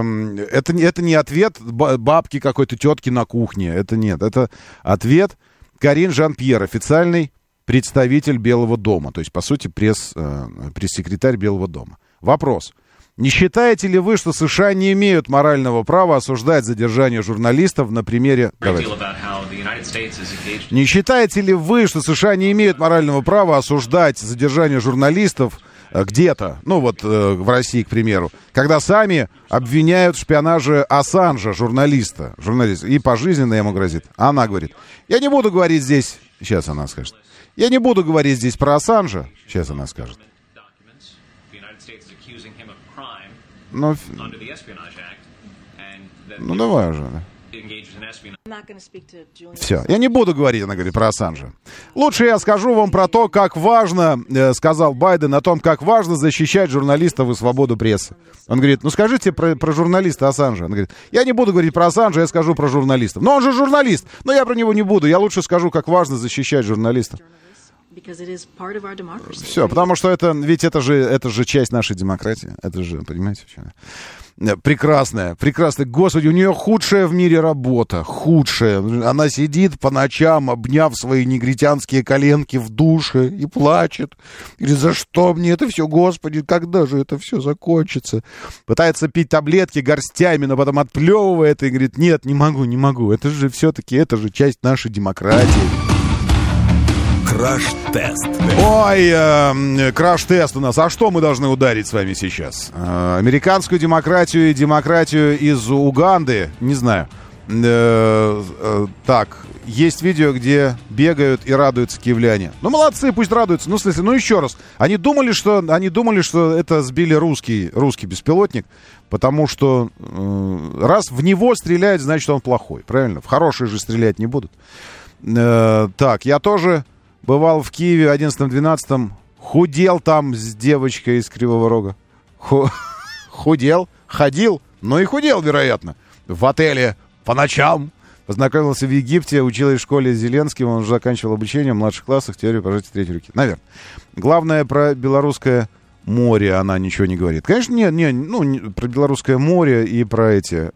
не ответ бабки какой-то тетки на кухне. Это нет. Это ответ Карин Жан-Пьер, официальный представитель Белого дома. То есть, по сути, пресс-секретарь Белого дома. Вопрос. Не считаете ли вы, что США не имеют морального права осуждать задержание журналистов на примере... Давайте. Не считаете ли вы, что США не имеют морального права осуждать задержание журналистов где-то, ну вот в России, к примеру, когда сами обвиняют в шпионаже Ассанжа, журналиста, и пожизненно ему грозит? Она говорит, я не буду говорить здесь... Сейчас она скажет. Я не буду говорить здесь про Ассанжа. Сейчас она скажет. Ну давай уже. Да. Все, я не буду говорить, она говорит, про Ассанжа. Лучше я скажу вам про то, как важно, сказал Байден, о том, как важно защищать журналистов и свободу прессы. Он говорит, ну скажите про журналиста Ассанжа. Он говорит, я не буду говорить про Ассанжа, я скажу про журналистов. Но он же журналист, но я про него не буду, я лучше скажу, как важно защищать журналистов. Все, потому что это, ведь это же часть нашей демократии. Это же, понимаете, прекрасная. Господи, у нее худшая в мире работа. Худшая. Она сидит по ночам, обняв свои негритянские коленки в душе и плачет. Или за что мне это все, Господи, когда же это все закончится? Пытается пить таблетки горстями, но потом отплевывает и говорит, нет, не могу. Это же все-таки, это же часть нашей демократии. Краш-тест. Ой, краш-тест у нас. А что мы должны ударить с вами сейчас? Американскую демократию и демократию из Уганды? Не знаю. Так, есть видео, где бегают и радуются киевляне. Ну, молодцы, пусть радуются. Ну, в смысле, ну, еще раз. Они думали, что это сбили русский беспилотник, потому что раз в него стреляют, значит, он плохой. Правильно? В хорошие же стрелять не будут. Так, я тоже... Бывал в Киеве в 11-12, худел там с девочкой из Кривого Рога. Худел, вероятно. В отеле по ночам. Познакомился в Египте, училась в школе с Зеленским, он уже заканчивал обучение в младших классах, теорию пожатия третьей руки. Наверное. Главное, про белорусское море она ничего не говорит. Конечно, не про белорусское море и про эти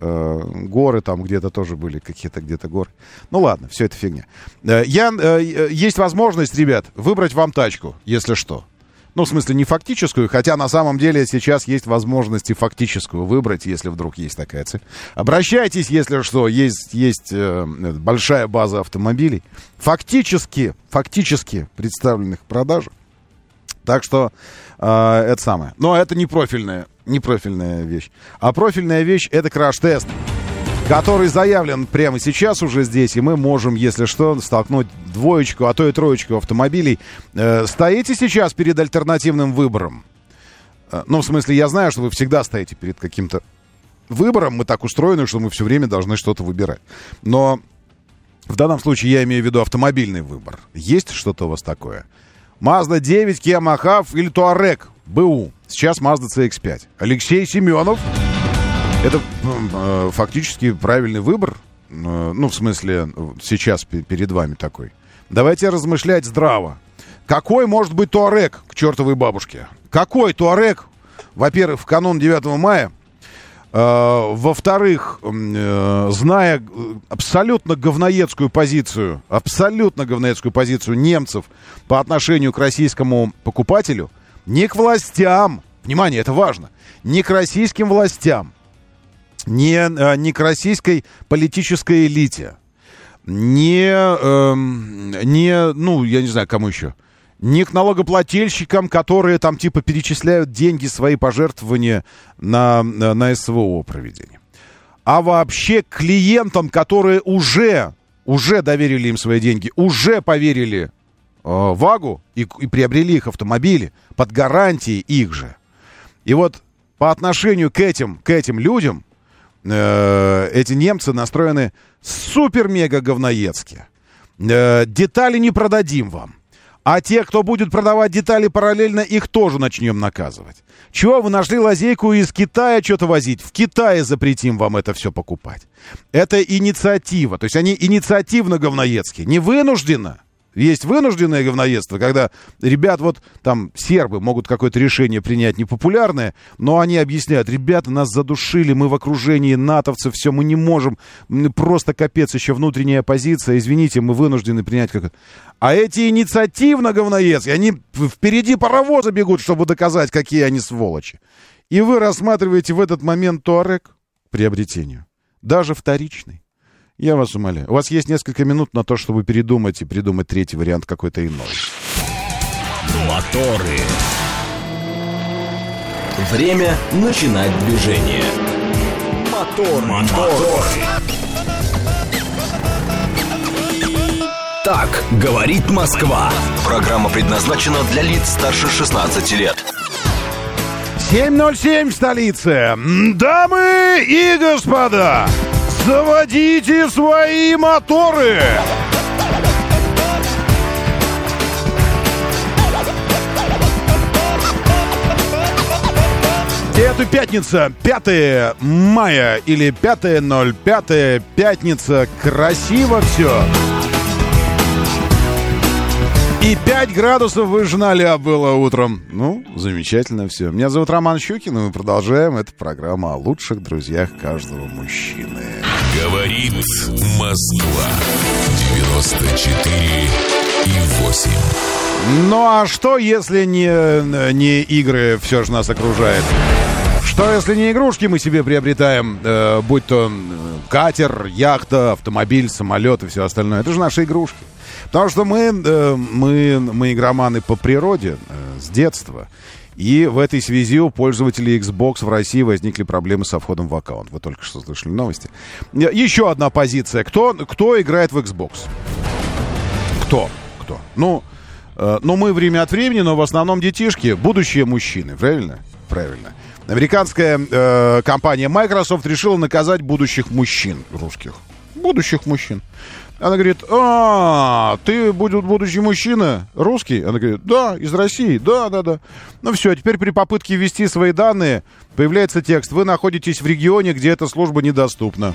горы, там где-то тоже были какие-то где-то горы. Ну ладно, все это фигня. Есть возможность, ребят, выбрать вам тачку, если что. Ну, в смысле, не фактическую, хотя на самом деле сейчас есть возможность и фактическую выбрать, если вдруг есть такая цель. Обращайтесь, если что, есть большая база автомобилей, фактически представленных в продаже. Так что это самое. Но это не профильная вещь. А профильная вещь — это краш-тест, который заявлен прямо сейчас уже здесь, и мы можем, если что, столкнуть двоечку, а то и троечку автомобилей. Стоите сейчас перед альтернативным выбором? Ну, в смысле, я знаю, что вы всегда стоите перед каким-то выбором. Мы так устроены, что мы все время должны что-то выбирать. Но в данном случае я имею в виду автомобильный выбор. Есть что-то у вас такое? Mazda 9, Kia Mahav или Touareg БУ. Сейчас Mazda CX-5. Алексей Семенов. Это фактически правильный выбор. Ну, в смысле, сейчас перед вами такой. Давайте размышлять здраво. Какой может быть туарег к чертовой бабушке? Какой туарег, во-первых, в канун 9 мая, во-вторых, зная абсолютно говноедскую позицию немцев по отношению к российскому покупателю, не к властям, внимание, это важно, не к российским властям, не к российской политической элите, я не знаю, кому еще, не к налогоплательщикам, которые там типа перечисляют деньги, свои пожертвования на СВО проведение, а вообще клиентам, которые уже доверили им свои деньги, уже поверили ВАГу и приобрели их автомобили под гарантией их же. И вот по отношению к этим людям эти немцы настроены супер-мега говноедски. Детали не продадим вам. А те, кто будет продавать детали параллельно, их тоже начнем наказывать. Чего вы нашли лазейку из Китая что-то возить? В Китае запретим вам это все покупать. Это инициатива. То есть они инициативно говноедские. Не вынужденно. Есть вынужденное говноедство, когда ребят, вот там сербы могут какое-то решение принять непопулярное, но они объясняют: ребята, нас задушили, мы в окружении натовцев, все, мы не можем, просто капец, еще внутренняя оппозиция, извините, мы вынуждены принять какое-то... А эти инициативно говноедцы, они впереди паровоза бегут, чтобы доказать, какие они сволочи. И вы рассматриваете в этот момент туарег к приобретению, даже вторичный. Я вас умоляю. У вас есть несколько минут на то, чтобы передумать и придумать третий вариант какой-то иной. Моторы. Время начинать движение. Моторы. Так говорит Москва. Программа предназначена для лиц старше 16 лет. 7:07 в столице. Дамы и господа, заводите свои моторы! Это пятница, 5 мая или 5.05, пятница, красиво все. И 5 градусов выше 0 было утром. Ну, замечательно все. Меня зовут Роман Щукин, и мы продолжаем. Это программа о лучших друзьях каждого мужчины. Говорит Москва. 94,8. Ну а что, если не игры все же нас окружает? Что, если не игрушки мы себе приобретаем, будь то катер, яхта, автомобиль, самолет и все остальное? Это же наши игрушки. Потому что мы игроманы по природе, с детства. И в этой связи у пользователей Xbox в России возникли проблемы со входом в аккаунт. Вы только что слышали новости. Еще одна позиция. Кто играет в Xbox? Кто? Ну, мы время от времени, но в основном детишки, будущие мужчины. Правильно? Правильно. Американская компания Microsoft решила наказать будущих мужчин русских. Будущих мужчин. Она говорит: ты будущий мужчина русский? Она говорит: да, из России, да. Ну все, теперь при попытке ввести свои данные появляется текст: вы находитесь в регионе, где эта служба недоступна.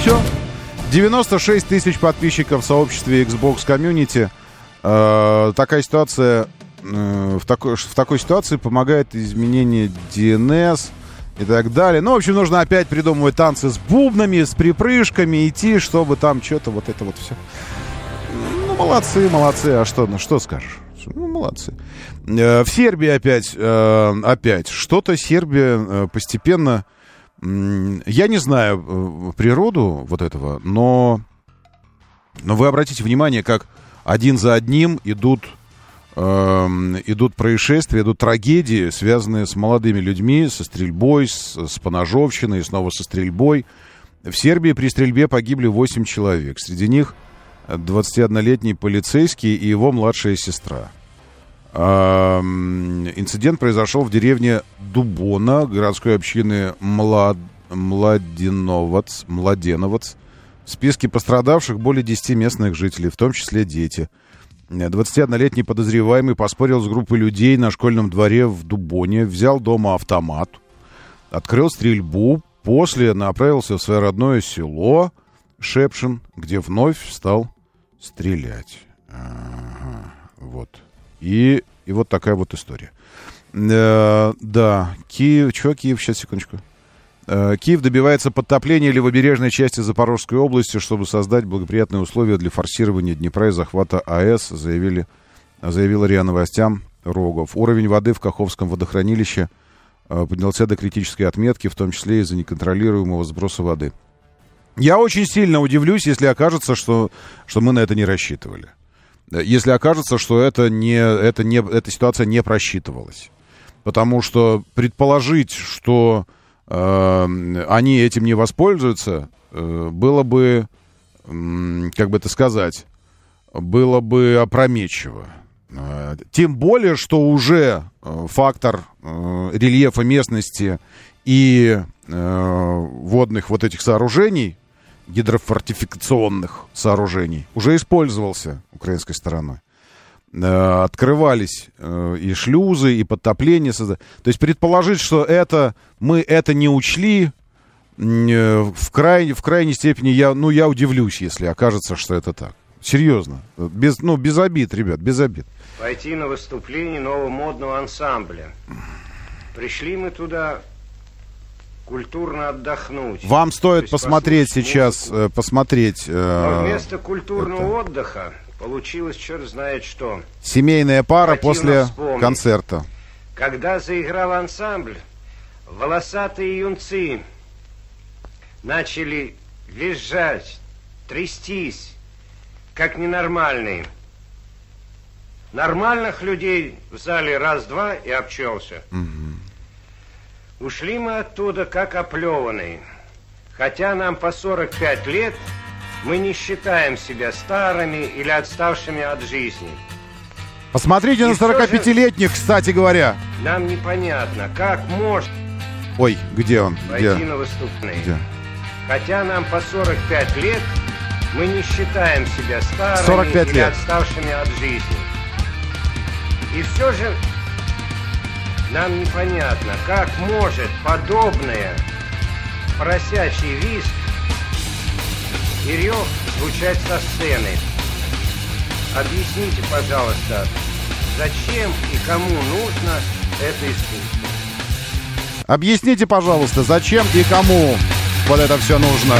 Все. 96 тысяч подписчиков в сообществе Xbox Community. Такая ситуация, в такой ситуации помогает изменение DNS. И так далее. Ну, в общем, нужно опять придумывать танцы с бубнами, с припрыжками, идти, чтобы там что-то вот это вот все. Ну, молодцы. А что, что скажешь? Ну, молодцы. В Сербии опять. Что-то Сербия постепенно... Я не знаю природу вот этого, но вы обратите внимание, как один за одним идут происшествия, идут трагедии, связанные с молодыми людьми, со стрельбой, с поножовщиной, снова со стрельбой. В Сербии при стрельбе погибли 8 человек. Среди них 21-летний полицейский и его младшая сестра. Инцидент произошел в деревне Дубона, городской общины Младеновац. В списке пострадавших более 10 местных жителей, в том числе дети. 21-летний подозреваемый поспорил с группой людей на школьном дворе в Дубоне, взял дома автомат, открыл стрельбу, после направился в свое родное село Шепшин, где вновь стал стрелять. Ага, вот. И вот такая вот история. Да, Киев... Чего Киев? Сейчас, секундочку. Киев добивается подтопления левобережной части Запорожской области, чтобы создать благоприятные условия для форсирования Днепра и захвата АЭС, заявила РИА Новостям Рогов. Уровень воды в Каховском водохранилище поднялся до критической отметки, в том числе из-за неконтролируемого сброса воды. Я очень сильно удивлюсь, если окажется, что мы на это не рассчитывали. Если окажется, что эта ситуация не просчитывалась. Потому что предположить, что они этим не воспользуются, было бы, как бы это сказать, было бы опрометчиво. Тем более, что уже фактор рельефа местности и водных вот этих сооружений, гидрофортификационных сооружений, уже использовался украинской стороной. Открывались и шлюзы, и подтопления. То есть предположить, что мы это не учли, в крайней степени я удивлюсь, если окажется, что это так. Серьезно. Без обид, ребят, без обид. Пойти на выступление нового модного ансамбля. Пришли мы туда... Культурно отдохнуть. Вам стоит посмотреть сейчас, посмотреть... Но вместо культурного отдыха получилось черт знает что. Семейная пара после концерта. Когда заиграл ансамбль, волосатые юнцы начали визжать, трястись, как ненормальные. Нормальных людей в зале раз-два и обчелся. Угу. Ушли мы оттуда как оплеванные. Хотя нам по 45 лет, мы не считаем себя старыми или отставшими от жизни. Посмотрите и на 45-летних, кстати говоря. Нам непонятно, как можно... Ой, где он? Пойти где? На выступные. Где? Хотя нам по 45 лет, мы не считаем себя старыми или отставшими от жизни. И все же... Нам непонятно, как может подобное поросячий визг и рев звучать со сцены. Объясните, пожалуйста, зачем и кому нужно это искусство? Объясните, пожалуйста, зачем и кому вот это все нужно?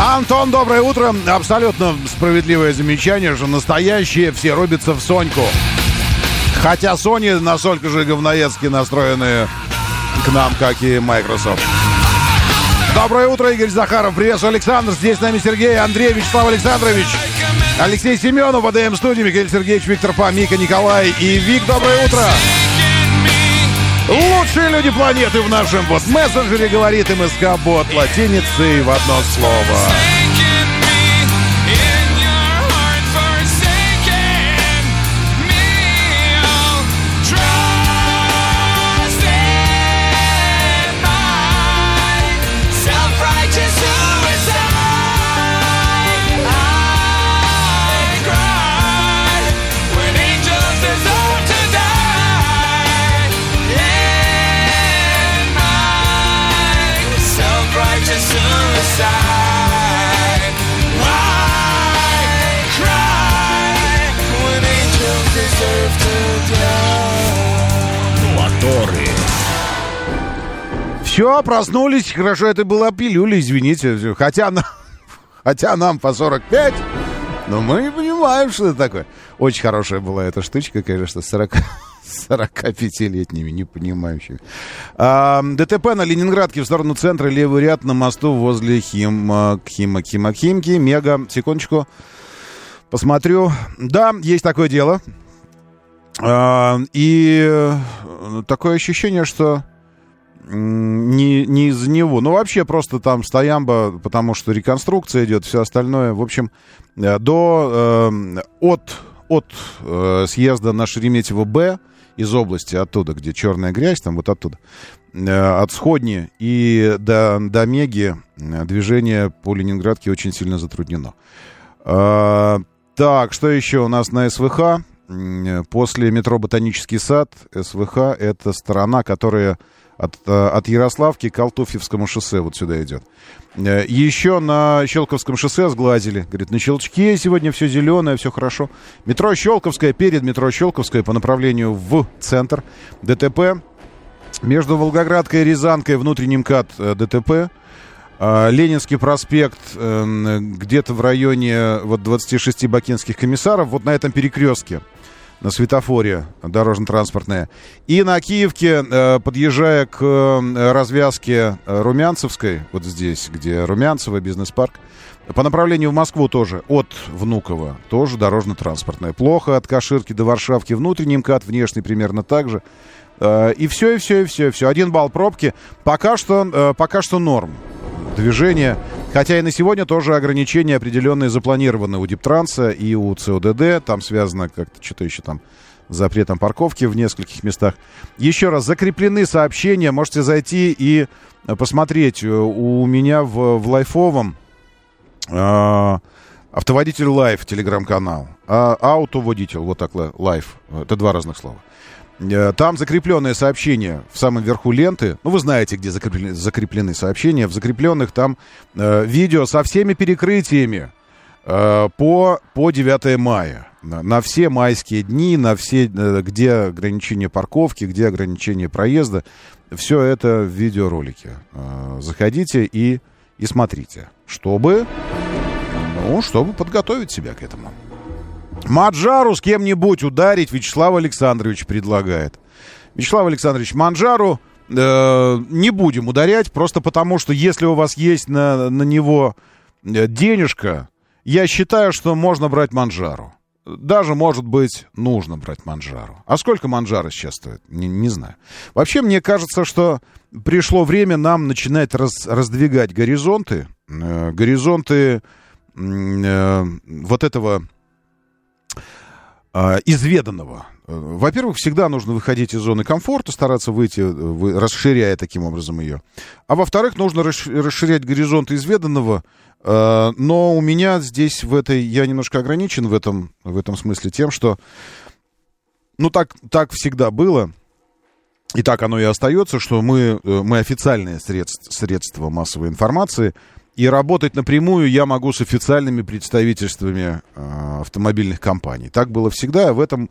Антон, доброе утро. Абсолютно справедливое замечание, что настоящие все рубятся в Соньку. Хотя Sony настолько же говноедски настроены к нам, как и Microsoft. Доброе утро, Игорь Захаров. Приветствую, Александр. Здесь с нами Сергей, Андрей, Вячеслав Александрович, Алексей Семенов, АДМ-студия, Михаил Сергеевич, Виктор Па, Мика, Николай и Вик. Доброе утро. Лучшие люди планеты в нашем вот мессенджере, говорит МСК-бот латиницей в одно слово. Моторы. Все, проснулись. Хорошо, это было пилюля, извините. Хотя нам по 45, но мы не понимаем, что это такое. Очень хорошая была эта штучка, конечно, 45-летними, непонимающими. ДТП на Ленинградке в сторону центра, левый ряд на мосту возле Химки. Мега. Секундочку. Посмотрю. Да, есть такое дело. И такое ощущение, что не из-за него. Ну, вообще, просто там стоямба, потому что реконструкция идет, все остальное. В общем, от съезда на Шереметьево-Б из области, оттуда, где черная грязь, там вот оттуда, от Сходни и до Меги движение по Ленинградке очень сильно затруднено. Так, что еще у нас на СВХ? После метро Ботанический сад СВХ — это сторона, которая от Ярославки к Алтуфьевскому шоссе вот сюда идет. Еще на Щелковском шоссе сглазили. Говорит, на Щелчке сегодня все зеленое, все хорошо. Метро Щелковское, перед метро Щелковское по направлению в центр. ДТП. Между Волгоградкой и Рязанкой внутренний МКАД ДТП. Ленинский проспект, где-то в районе вот 26 бакинских комиссаров, вот на этом перекрестке, на светофоре дорожно-транспортная. И на Киевке, подъезжая к развязке Румянцевской, вот здесь, где Румянцево, бизнес-парк, по направлению в Москву тоже, от Внуково, тоже дорожно-транспортная. Плохо, от Каширки до Варшавки внутренний МКАД, внешний примерно так же. И все. 1 балл пробки. Пока что норм. Движение. Хотя и на сегодня тоже ограничения определенные запланированы у Диптранса и у ЦОДД. Там связано как-то что-то еще там с запретом парковки в нескольких местах. Еще раз, закреплены сообщения. Можете зайти и посмотреть. У меня в лайфовом автоводитель лайф телеграм-канал. Аутоводитель, вот так лайф. Это два разных слова. Там закрепленное сообщение в самом верху ленты. Ну, вы знаете, где закреплены сообщения. В закрепленных там видео со всеми перекрытиями по 9 мая. На все майские дни, на все, где ограничение парковки, где ограничение проезда. Все это в видеоролике. Заходите и смотрите, чтобы подготовить себя к этому. Манзару с кем-нибудь ударить, Вячеслав Александрович предлагает. Вячеслав Александрович, Манзару не будем ударять, просто потому, что если у вас есть на него денежка, я считаю, что можно брать Манзару. Даже, может быть, нужно брать Манзару. А сколько Манзара сейчас стоит? Не знаю. Вообще, мне кажется, что пришло время нам начинать раздвигать горизонты. Горизонты вот этого... изведанного. Во-первых, всегда нужно выходить из зоны комфорта, стараться выйти, расширяя таким образом ее. А во-вторых, нужно расширять горизонты изведанного. Но у меня здесь я немножко ограничен в этом смысле тем, что так всегда было. И так оно и остается, что мы официальные средства массовой информации. И работать напрямую я могу с официальными представительствами автомобильных компаний. Так было всегда. В этом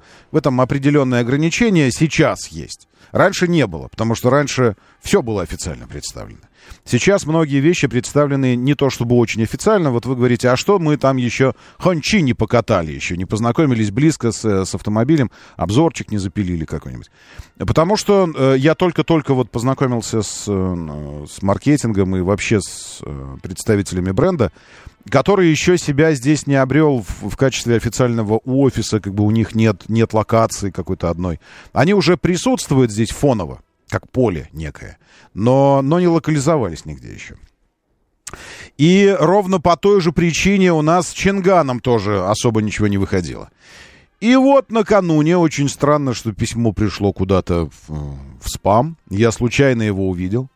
определенное ограничение сейчас есть. Раньше не было, потому что раньше все было официально представлено. Сейчас многие вещи представлены не то чтобы очень официально. Вот вы говорите, а что мы там еще хончи не покатали еще, не познакомились близко с автомобилем, обзорчик не запилили какой-нибудь. Потому что я только-только вот познакомился с маркетингом и вообще с представителями бренда, который еще себя здесь не обрел в качестве официального офиса, как бы у них нет локации какой-то одной. Они уже присутствуют здесь фоново, как поле некое, но не локализовались нигде еще. И ровно по той же причине у нас с Чанганом тоже особо ничего не выходило. И вот накануне, очень странно, что письмо пришло куда-то в спам, я случайно его увидел.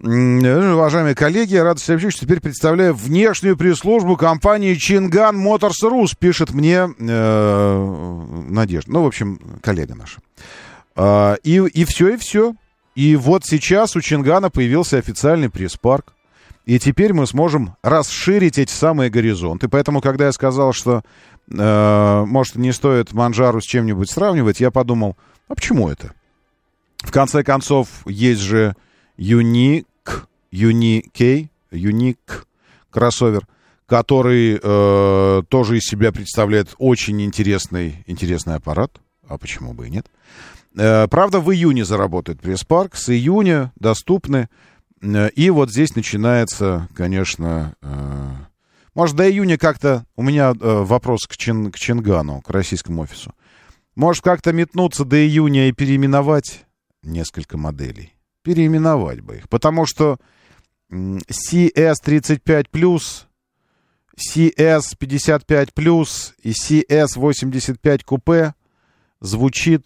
Уважаемые коллеги, я рад сообщить, что теперь представляю внешнюю пресс-службу компании Changan Motors Rus, пишет мне Надежда. Ну, в общем, коллега наша. И все. И вот сейчас у Чангана появился официальный пресс-парк. И теперь мы сможем расширить эти самые горизонты. Поэтому, когда я сказал, что, может, не стоит Manzharo с чем-нибудь сравнивать, я подумал, а почему это? В конце концов, есть же Uni-K, кроссовер, который тоже из себя представляет очень интересный аппарат. А почему бы и нет? Правда, в июне заработает пресс-парк. С июня доступны. И вот здесь начинается, конечно... Может, до июня как-то... У меня вопрос к Чангану, к российскому офису. Может, как-то метнуться до июня и переименовать несколько моделей? Переименовать бы их. Потому что CS35+, CS55+, и CS85 купе звучит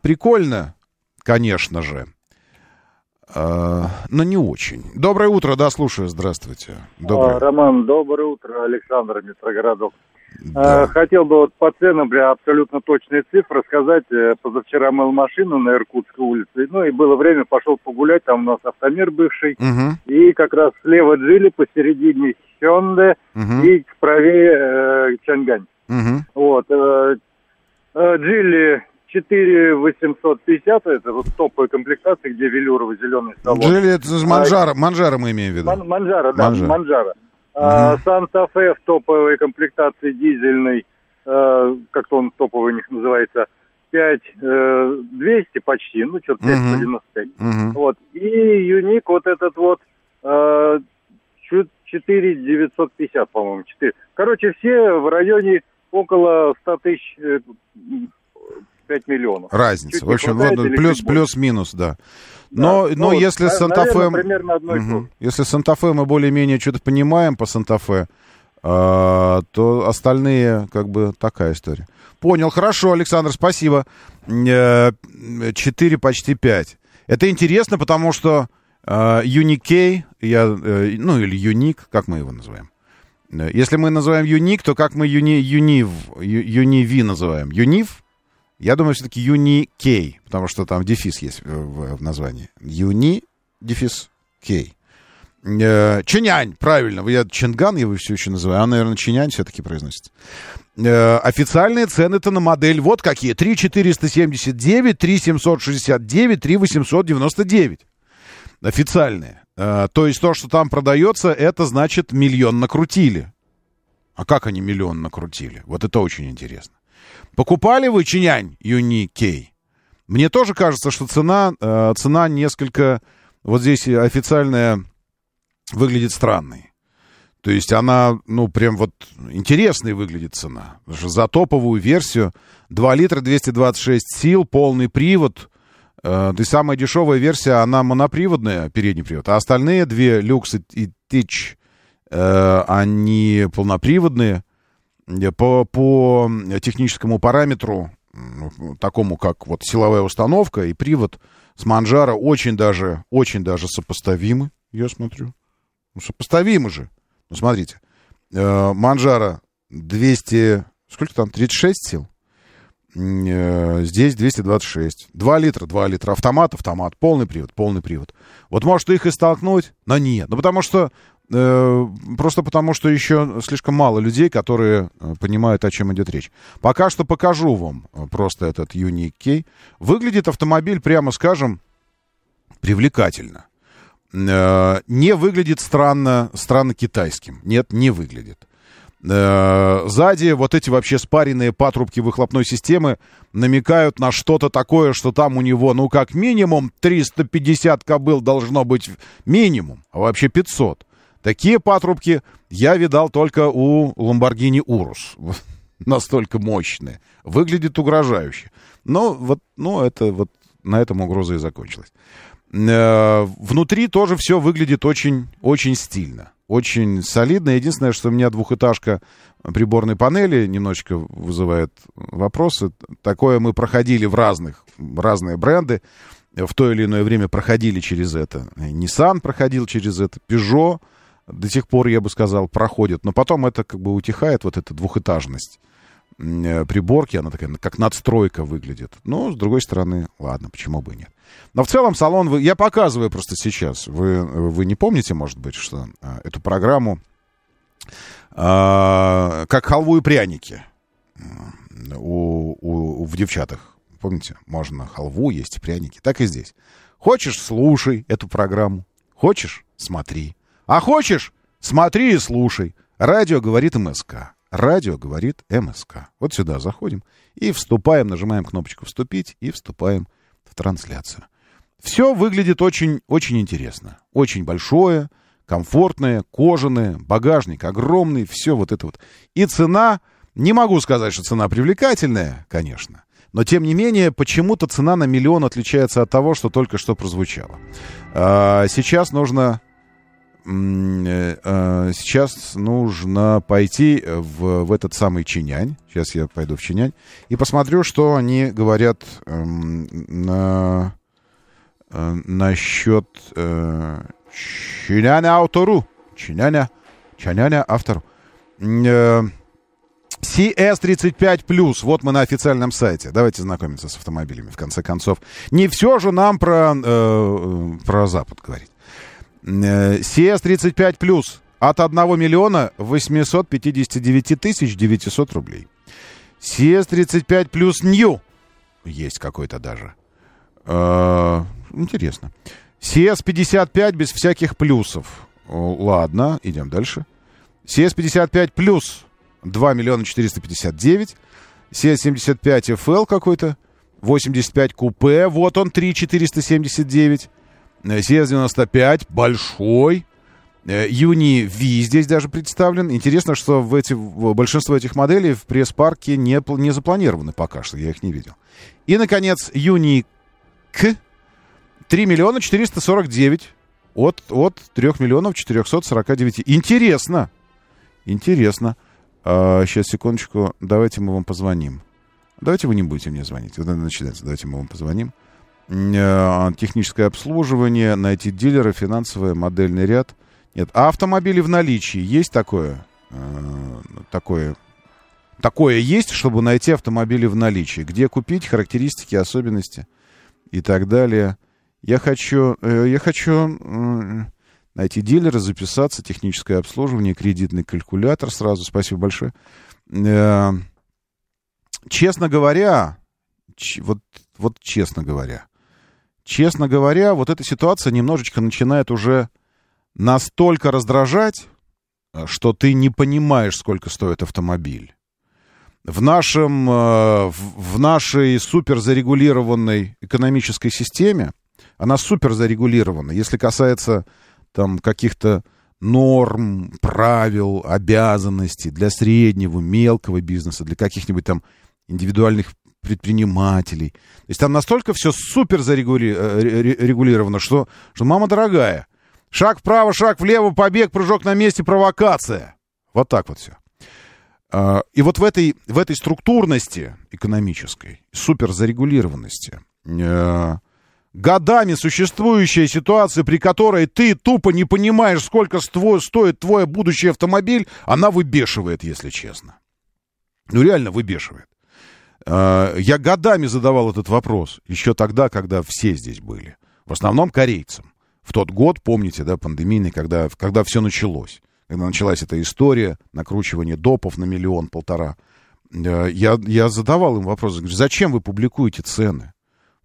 прикольно, конечно же. Но не очень. Доброе утро, да, слушаю, здравствуйте. Доброе. Роман, доброе утро, Александр, Метроградов. Да. Хотел бы вот по ценам, абсолютно точные цифры сказать. Позавчера мыл машину на Иркутской улице, ну и было время, пошел погулять, там у нас Автомир бывший, и как раз слева Geely, посередине Hyundai, и правее Changan. Вот, Geely 4850, это вот топовые комплектации, где велюрово-зеленый салон. Geely это Manzharo мы имеем в виду. Manzharo, да, Manzharo. Санта-Фе в топовой комплектации дизельной, как-то он топовый у них называется, 5200 почти, ну, что-то 595. Вот. И Юник вот этот вот 4950, по-моему, 4. Короче, все в районе около 100 тысяч, 5 миллионов. Разница. Чуть в общем, вот плюс-минус, да. Но если с Санта-Фе... Если с Санта-Фе мы более-менее что-то понимаем по Санта-Фе, то остальные как бы такая история. Понял. Хорошо, Александр, спасибо. 4, почти 5. Это интересно, потому что Uni-K, ну или Unique, как мы его называем? Если мы называем Unique, то как мы Uni-V называем? Unif? Я думаю, все-таки Uni-K, потому что там дефис есть в названии. Uni-K. Чинянь, правильно. Я Чанган его все еще называю. А, наверное, Чинянь все-таки произносится. Официальные цены-то на модель вот какие. 3,479, 3,769, 3,899. Официальные. То есть то, что там продается, это значит миллион накрутили. А как они миллион накрутили? Вот это очень интересно. Покупали вы Чинянь Uni-K? Мне тоже кажется, что цена несколько... Вот здесь официальная выглядит странной. То есть она, ну, прям вот интересной выглядит цена. За топовую версию 2 литра 226 сил, полный привод. Да и самая дешевая версия, она моноприводная, передний привод. А остальные две, люкс и тич, они полноприводные. По техническому параметру, такому как вот силовая установка и привод с Manzharo, очень даже сопоставимы, я смотрю. Ну, сопоставимы же. Ну, смотрите. Manzharo 200... Сколько там? 36 сил? Здесь 226. 2 литра. Автомат. Полный привод. Вот может их и столкнуть, но нет. Ну, потому что... Просто потому, что еще слишком мало людей, которые понимают, о чем идет речь. Пока что покажу вам просто этот Uni-K. Выглядит автомобиль, прямо скажем, привлекательно. Не выглядит странно китайским. Нет, не выглядит. Сзади вот эти вообще спаренные патрубки выхлопной системы намекают на что-то такое, что там у него, ну, как минимум 350 кобыл должно быть минимум, а вообще 500. Такие патрубки я видал только у Lamborghini Urus. Настолько мощные. Выглядит угрожающе. Но вот, это вот на этом угроза и закончилась. Внутри тоже все выглядит очень стильно. Очень солидно. Единственное, что у меня двухэтажка приборной панели немножечко вызывает вопросы. Такое мы проходили в разные бренды. В то или иное время проходили через это. Nissan проходил через это. Peugeot. До сих пор, я бы сказал, проходит. Но потом это как бы утихает, вот эта двухэтажность. приборки, она такая, как надстройка выглядит. Но, с другой стороны, ладно, почему бы и нет. Но в целом салон, я показываю просто сейчас, вы не помните, может быть, что эту программу как халву и пряники в девчатах. Помните, можно халву, есть и пряники, так и здесь. Хочешь, слушай эту программу, хочешь, смотри. А хочешь, смотри и слушай. Радио говорит МСК. Радио говорит МСК. Вот сюда заходим и вступаем, нажимаем кнопочку «Вступить» и вступаем в трансляцию. Все выглядит очень, очень интересно. Очень большое, комфортное, кожаное, багажник огромный, все вот это вот. И цена, не могу сказать, что цена привлекательная, конечно, но, тем не менее, почему-то цена на миллион отличается от того, что только что прозвучало. Сейчас нужно пойти в этот самый Чинянь. Сейчас я пойду в Чинянь и посмотрю, что они говорят насчет Чиняня Автору. Чиняня Автору. CS35+, вот мы на официальном сайте. Давайте знакомиться с автомобилями, в конце концов. Не все же нам про Запад говорить. CS35+, от 1 миллиона 859 тысяч 900 рублей. CS35+ New, есть какой-то даже. Интересно. CS55 без всяких плюсов. Ладно, идем дальше. CS55+, 2 миллиона 459. CS75 FL какой-то. 85 купе, вот он, 3,479. CS95 большой. Uni-V здесь даже представлен. Интересно, что большинство этих моделей в пресс-парке не запланированы пока что. Я их не видел. И, наконец, Uni-K. 3 миллиона 449 от 3 миллионов 449. Интересно. Интересно. Сейчас, секундочку. Давайте мы вам позвоним. Давайте вы не будете мне звонить. Вот это начинается. Давайте мы вам позвоним. Техническое обслуживание, найти дилера, финансовый, модельный ряд. Нет, а автомобили в наличии есть такое? Такое есть, чтобы найти автомобили в наличии. Где купить, характеристики, особенности и так далее. Я хочу найти дилера, записаться, техническое обслуживание, кредитный калькулятор сразу. Спасибо большое. Честно говоря, вот эта ситуация немножечко начинает уже настолько раздражать, что ты не понимаешь, сколько стоит автомобиль. В нашей суперзарегулированной экономической системе, она суперзарегулирована, если касается там каких-то норм, правил, обязанностей для среднего, мелкого бизнеса, для каких-нибудь там индивидуальных предпринимателей. То есть там настолько все супер зарегулировано, что мама дорогая. Шаг вправо, шаг влево, побег, прыжок на месте, провокация. Вот так вот все. И вот в этой структурности экономической, супер зарегулированности, годами существующая ситуация, при которой ты тупо не понимаешь, сколько стоит твой будущий автомобиль, она выбешивает, если честно. Ну реально выбешивает. Я годами задавал этот вопрос, еще тогда, когда все здесь были. В основном корейцам. В тот год, помните, да, пандемийный, когда все началось. Когда началась эта история, накручивание допов на 1,5 миллиона. Я задавал им вопрос, говорю, зачем вы публикуете цены?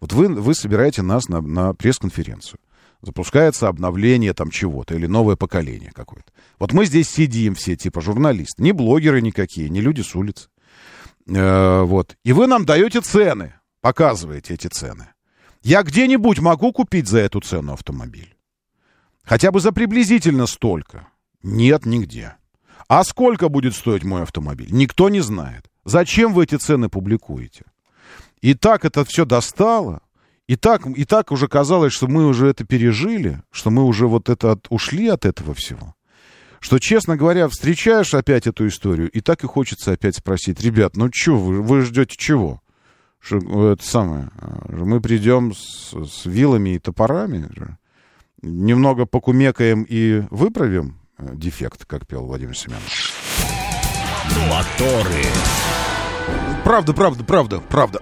Вот вы собираете нас на пресс-конференцию. Запускается обновление там чего-то или новое поколение какое-то. Вот мы здесь сидим все, типа журналисты. Не блогеры никакие, не люди с улицы. Вот. И вы нам даете цены, показываете эти цены. Я где-нибудь могу купить за эту цену автомобиль? Хотя бы за приблизительно столько? Нет, нигде. А сколько будет стоить мой автомобиль? Никто не знает. Зачем вы эти цены публикуете? И так это все достало. И так уже казалось, что мы уже это пережили, что мы уже вот это ушли от этого всего. Что, честно говоря, встречаешь опять эту историю, и так и хочется опять спросить. Ребят, ну что, вы ждете чего? Мы придем с вилами и топорами, немного покумекаем и выправим дефект, как пел Владимир Семенович. Моторы. Правда.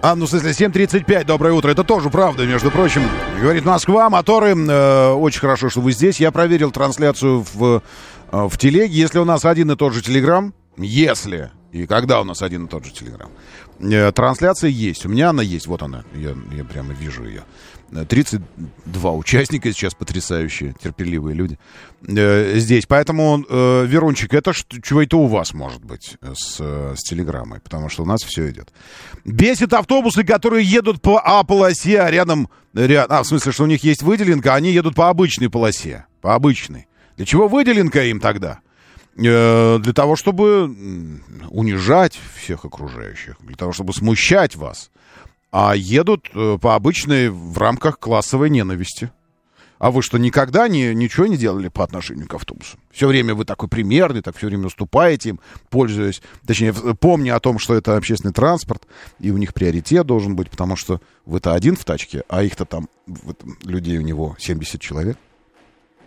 А, ну, в смысле, 7:35, доброе утро. Это тоже правда, между прочим. Говорит Москва, моторы. Очень хорошо, что вы здесь. Я проверил трансляцию в телеге. Если у нас один и тот же телеграм, если и когда у нас один и тот же телеграм, трансляция есть. У меня она есть. Вот она. Я прямо вижу ее. 32 участника сейчас, потрясающие, терпеливые люди здесь. Поэтому, Верунчик, это чего-то у вас, может быть, с телеграммой, потому что у нас все идет. Бесит автобусы, которые едут по А-полосе, а рядом... А, в смысле, что у них есть выделенка, они едут по обычной полосе. По обычной. Для чего выделенка им тогда? Для того, чтобы унижать всех окружающих, для того, чтобы смущать вас. А едут по обычной в рамках классовой ненависти. А вы что, никогда ничего не делали по отношению к автобусу? Все время вы такой примерный, так все время уступаете им, пользуясь, точнее, помня о том, что это общественный транспорт, и у них приоритет должен быть, потому что вы-то один в тачке, а их-то там, людей у него 70 человек.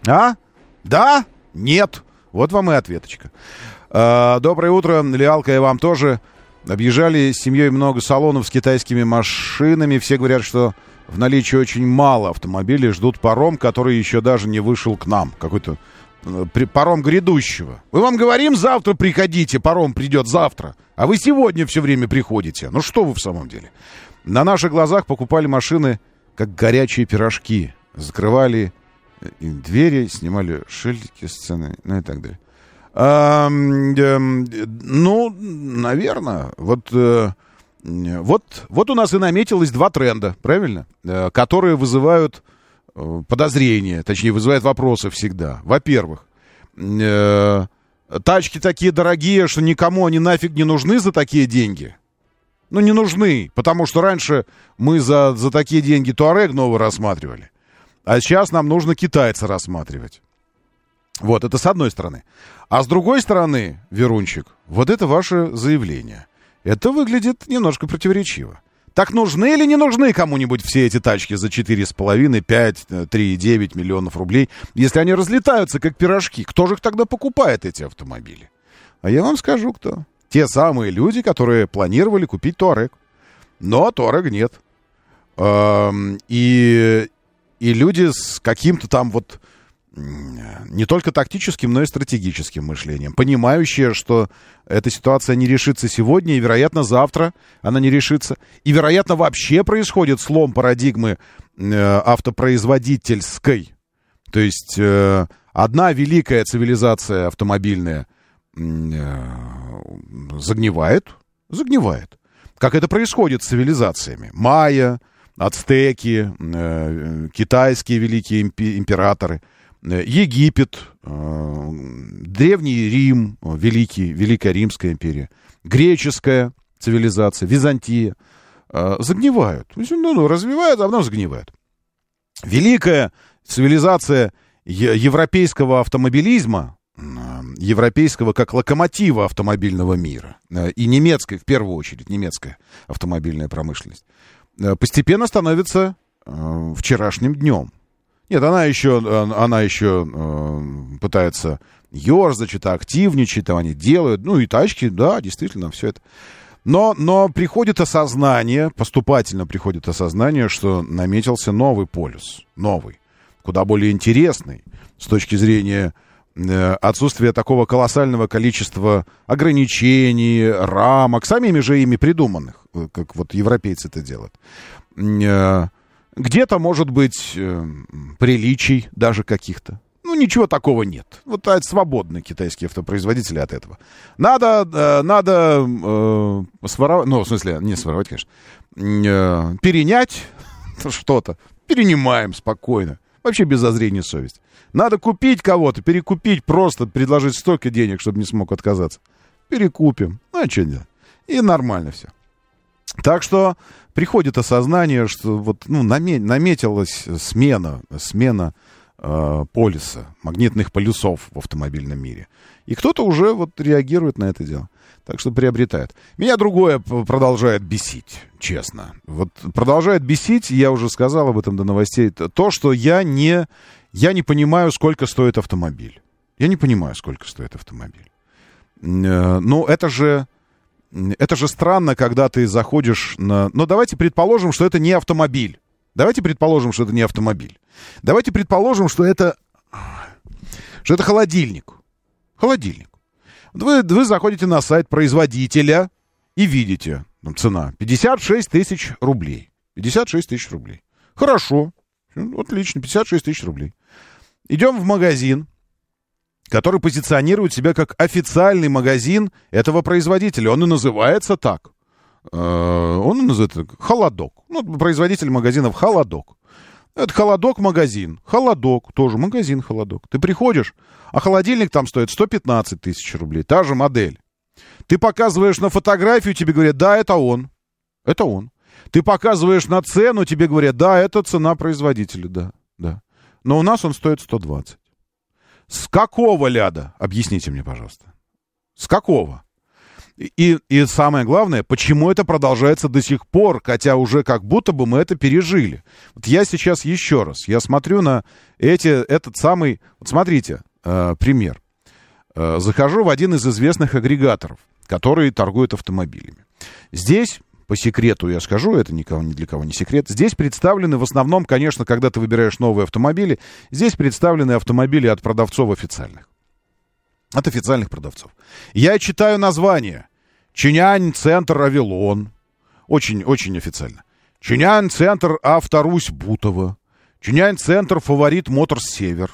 А? Да? Нет. Вот вам и ответочка. Доброе утро, Лиалка, и вам тоже. Объезжали с семьей много салонов с китайскими машинами. Все говорят, что в наличии очень мало автомобилей. Ждут паром, который еще даже не вышел к нам. Какой-то паром грядущего. Мы вам говорим, завтра приходите, паром придет завтра. А вы сегодня все время приходите. Ну что вы в самом деле? На наших глазах покупали машины, как горячие пирожки. Закрывали им двери, снимали шильдики с цены, ну и так далее. Ну, наверное, вот у нас и наметилось два тренда, правильно? Которые вызывают подозрения, точнее, вызывают вопросы всегда. Во-первых, тачки такие дорогие, что никому они нафиг не нужны за такие деньги. Ну, не нужны, потому что раньше мы за такие деньги Туарег новый рассматривали, а сейчас нам нужно китайца рассматривать. Вот, это с одной стороны. А с другой стороны, Верунчик, вот это ваше заявление. Это выглядит немножко противоречиво. Так нужны или не нужны кому-нибудь все эти тачки за 4,5, 5, 3,9 миллионов рублей, если они разлетаются как пирожки? Кто же их тогда покупает, эти автомобили? А я вам скажу, кто. Те самые люди, которые планировали купить Touareg. Но Touareg нет. И люди с каким-то там вот... не только тактическим, но и стратегическим мышлением, понимающие, что эта ситуация не решится сегодня, и, вероятно, завтра она не решится. И, вероятно, вообще происходит слом парадигмы автопроизводительской. То есть одна великая цивилизация автомобильная загнивает. Как это происходит с цивилизациями? Майя, ацтеки, китайские великие императоры, Египет, Древний Рим, Великая Римская империя, греческая цивилизация, Византия загнивают. Ну, развивают, а потом загнивают. Великая цивилизация европейского автомобилизма, европейского как локомотива автомобильного мира, и немецкой, в первую очередь, немецкая автомобильная промышленность, постепенно становится вчерашним днем. Нет, она еще пытается ерзать, активничать, там они делают. Ну и тачки, да, действительно, все это. Но приходит осознание, поступательно приходит осознание, что наметился новый полюс. Новый, куда более интересный с точки зрения отсутствия такого колоссального количества ограничений, рамок, самими же ими придуманных, как вот европейцы это делают. Где-то, может быть, приличий даже каких-то. Ну, ничего такого нет. Вот свободны китайские автопроизводители от этого. Надо своровать... Ну, в смысле, не своровать, конечно. Перенять что-то. Перенимаем спокойно. Вообще без зазрения совести. Надо купить кого-то, перекупить просто, предложить столько денег, чтобы не смог отказаться. Перекупим. Ну, а что делать? И нормально все. Так что приходит осознание, что вот, ну, наметилась смена полюса, магнитных полюсов в автомобильном мире. И кто-то уже вот реагирует на это дело. Так что приобретает. Меня другое продолжает бесить, честно. Вот продолжает бесить, я уже сказал об этом до новостей, то, что я не понимаю, сколько стоит автомобиль. Я не понимаю, сколько стоит автомобиль. Ну, это же... Это же странно, когда ты заходишь на... Но давайте предположим, что это не автомобиль. Давайте предположим, что это... холодильник. Вы заходите на сайт производителя и видите, там цена 56 000 рублей. 56 000 рублей. Хорошо. Отлично, 56 000 рублей. Идем в магазин, который позиционирует себя как официальный магазин этого производителя. Он и называется так. Он называется «Холодок». Ну, производитель магазинов «Холодок». Это «Холодок-магазин». «Холодок» тоже магазин «Холодок». Ты приходишь, а холодильник там стоит 115 000 рублей. Та же модель. Ты показываешь на фотографию, тебе говорят, да, это он. Это он. Ты показываешь на цену, тебе говорят, да, это цена производителя. Да, да. Но у нас он стоит 120. С какого ляда? Объясните мне, пожалуйста. С какого? И самое главное, почему это продолжается до сих пор, хотя уже как будто бы мы это пережили. Вот я сейчас еще раз, я смотрю на этот самый... Вот смотрите, пример. Захожу в один из известных агрегаторов, которые торгуют автомобилями. Здесь... По секрету я скажу, это никого, ни для кого не секрет. Здесь представлены в основном, конечно, когда ты выбираешь новые автомобили, здесь представлены автомобили от продавцов официальных. От официальных продавцов. Я читаю название. Чинянь, центр Авилон. Очень-очень официально. Чинянь, центр Авторусь Бутово. Чинянь, центр Фаворит Моторс Север.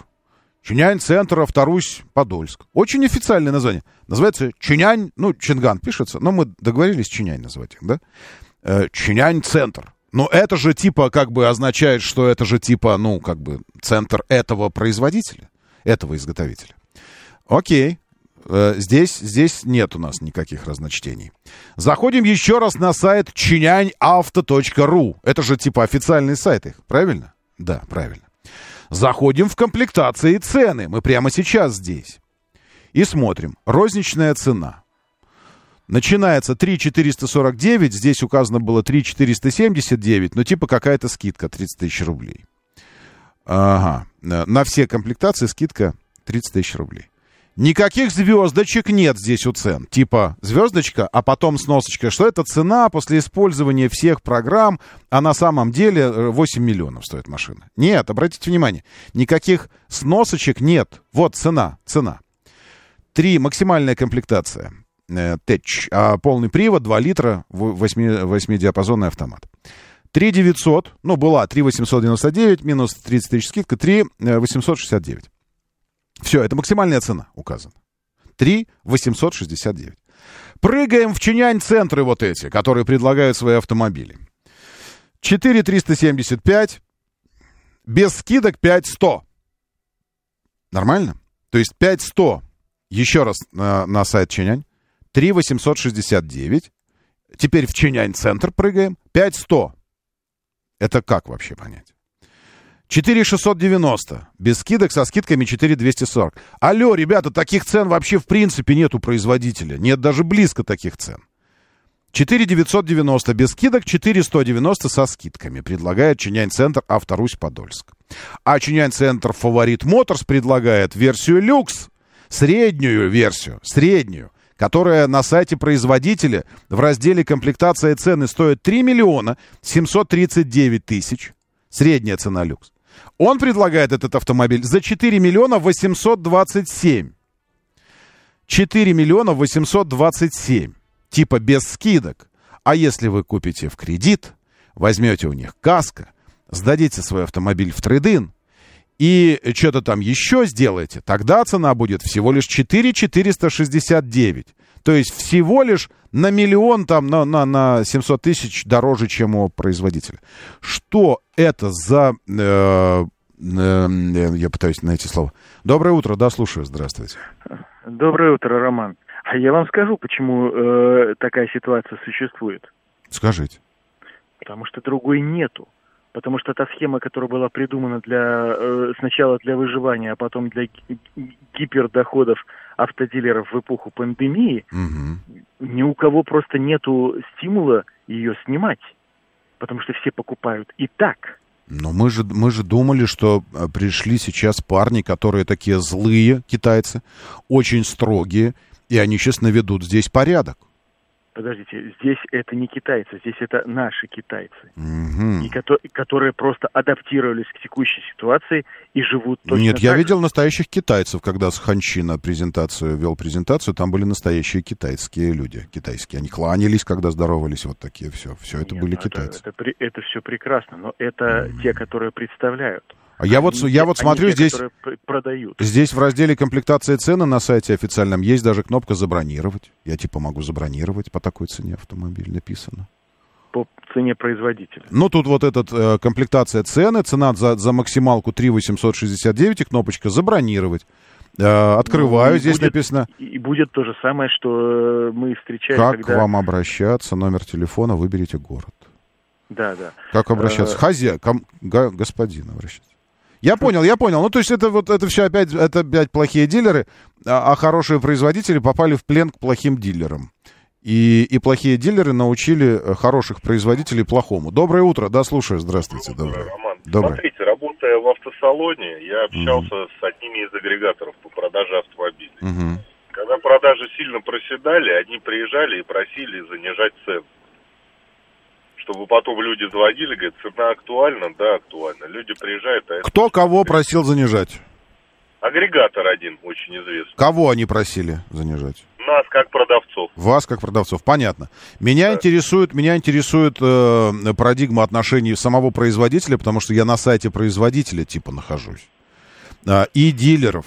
Чинянь, центр Авторусь Подольск. Очень официальное название. Называется Чинянь, ну, Чанган пишется, но мы договорились Чинянь назвать их, да? Чинянь, центр. Но это же типа как бы означает, что это же типа, ну, как бы центр этого производителя, этого изготовителя. Окей. Здесь нет у нас никаких разночтений. Заходим еще раз на сайт чиняньавто.ру. Это же типа официальный сайт их, правильно? Да, правильно. Заходим в комплектации и цены. Мы прямо сейчас здесь. И смотрим. Розничная цена. Начинается 3 449. Здесь указано было 3 479. Ну, типа какая-то скидка 30 000 рублей. Ага. На все комплектации скидка 30 000 рублей. Никаких звездочек нет здесь у цен. Типа звездочка, а потом сносочка. Что это цена после использования всех программ, а на самом деле 8 миллионов стоит машина. Нет, обратите внимание, никаких сносочек нет. Вот цена, цена. 3, максимальная комплектация. ТЭЧ, а полный привод, 2 литра, 8-диапазонный автомат. 3 900, ну была 3 899, минус 30 тысяч скидка, 3 869. Все, это максимальная цена указана. 3 869. Прыгаем в чинянь-центры вот эти, которые предлагают свои автомобили. 4 375. Без скидок 5 100. Нормально? То есть 5 100. Еще раз на сайт Чинянь. 3 869. Теперь в чинянь-центр прыгаем. 5 100. Это как вообще понять? 4 690. Без скидок, со скидками 4 240. Алло, ребята, таких цен вообще в принципе нет у производителя. Нет даже близко таких цен. 4 990 без скидок, 4 190 со скидками предлагает Чинянь-центр Авторусь-Подольск. А Чинянь-центр Фаворит Моторс предлагает версию люкс. Среднюю версию. Среднюю, которая на сайте производителя в разделе комплектация и цены стоит 3 739 000. Средняя цена люкс. Он предлагает этот автомобиль за 4 827 000. 4 827 000. Типа без скидок. А если вы купите в кредит, возьмете у них каско, сдадите свой автомобиль в трейд-ин и что-то там еще сделаете, тогда цена будет всего лишь 4 469. То есть всего лишь на миллион, там, на 700 тысяч дороже, чем у производителя. Что это за... я пытаюсь найти слово. Доброе утро, да, слушаю, здравствуйте. Доброе утро, Роман. А я вам скажу, почему такая ситуация существует. Скажите. Потому что другой нету. Потому что та схема, которая была придумана для сначала для выживания, а потом для гипердоходов автодилеров в эпоху пандемии, угу. Ни у кого просто нету стимула ее снимать, потому что все покупают и так. Но мы же думали, что пришли сейчас парни, которые такие злые китайцы, очень строгие, и они сейчас наведут здесь порядок. Подождите, здесь это не китайцы, здесь это наши китайцы, и которые просто адаптировались к текущей ситуации и живут точно так же. Я видел настоящих китайцев, когда с Ханчина вел презентацию, там были настоящие китайские люди, китайские. Они кланялись, когда здоровались, вот такие, все это были китайцы. Это все прекрасно, но это те, которые представляют. Я смотрю, здесь, продают. Здесь в разделе комплектация цены на сайте официальном есть даже кнопка «Забронировать». Я типа могу забронировать по такой цене автомобиль, написано. По цене производителя. Ну, тут вот эта комплектация цены, цена за максималку 3 869 и кнопочка «Забронировать». Открываю, ну, здесь будет, написано... И будет то же самое, что мы встречаем, как когда... Как к вам обращаться, номер телефона, выберите город. Да. Как обращаться? Господин обращается. Я понял. Ну, то есть это все опять плохие дилеры, а хорошие производители попали в плен к плохим дилерам. И плохие дилеры научили хороших производителей плохому. Доброе утро. Да, слушаю. Здравствуйте. Доброе. Роман. Доброе. Смотрите, работая в автосалоне, я общался с одними из агрегаторов по продаже автомобилей. Когда продажи сильно проседали, они приезжали и просили занижать цену. Чтобы потом люди звонили, говорят, цена актуальна, да, актуальна. Люди приезжают, а... Кто кого просил занижать? Агрегатор один, очень известный. Кого они просили занижать? Нас, как продавцов. Вас, как продавцов, понятно. Меня интересует парадигма отношений самого производителя, потому что я на сайте производителя типа нахожусь. И дилеров.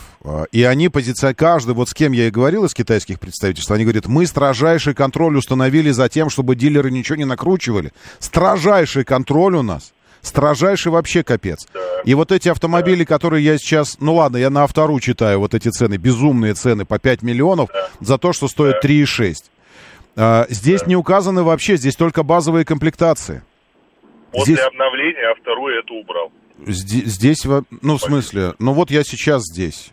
И они позиционируют... Каждый, вот с кем я и говорил из китайских представительств, они говорят, мы строжайший контроль установили за тем, чтобы дилеры ничего не накручивали. Строжайший контроль у нас. Строжайший вообще капец. И вот эти автомобили, которые я сейчас... Ну ладно, я на Автору читаю вот эти цены, безумные цены по 5 миллионов за то, что стоит 3,6. Здесь не указаны вообще, здесь только базовые комплектации. После обновления Автору это убрал. Здесь, ну, в смысле, ну вот я сейчас здесь.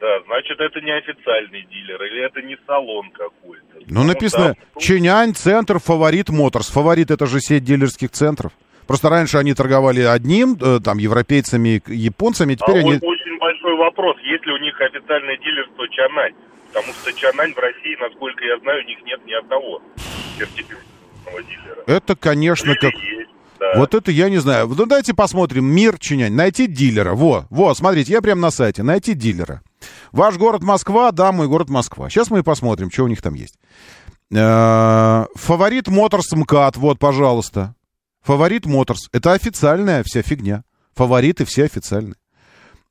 Да, значит, это не официальный дилер, или это не салон какой-то. Ну, написано, там... Чинянь, центр, Фаворит Моторс. Фаворит — это же сеть дилерских центров. Просто раньше они торговали одним, там, европейцами, японцами, теперь они... Очень большой вопрос, есть ли у них официальное дилерство Чанань. Потому что Чанань в России, насколько я знаю, у них нет ни одного сертифицированного дилера. Это, конечно, как... Да. Вот это я не знаю. Ну, давайте посмотрим. Мир, Чинянь. Найти дилера. Во, смотрите, я прямо на сайте. Найти дилера. Ваш город Москва. Да, мой город Москва. Сейчас мы посмотрим, что у них там есть. Фаворит Моторс МКАД. Вот, пожалуйста. Фаворит Моторс. Это официальная вся фигня. Фавориты все официальные.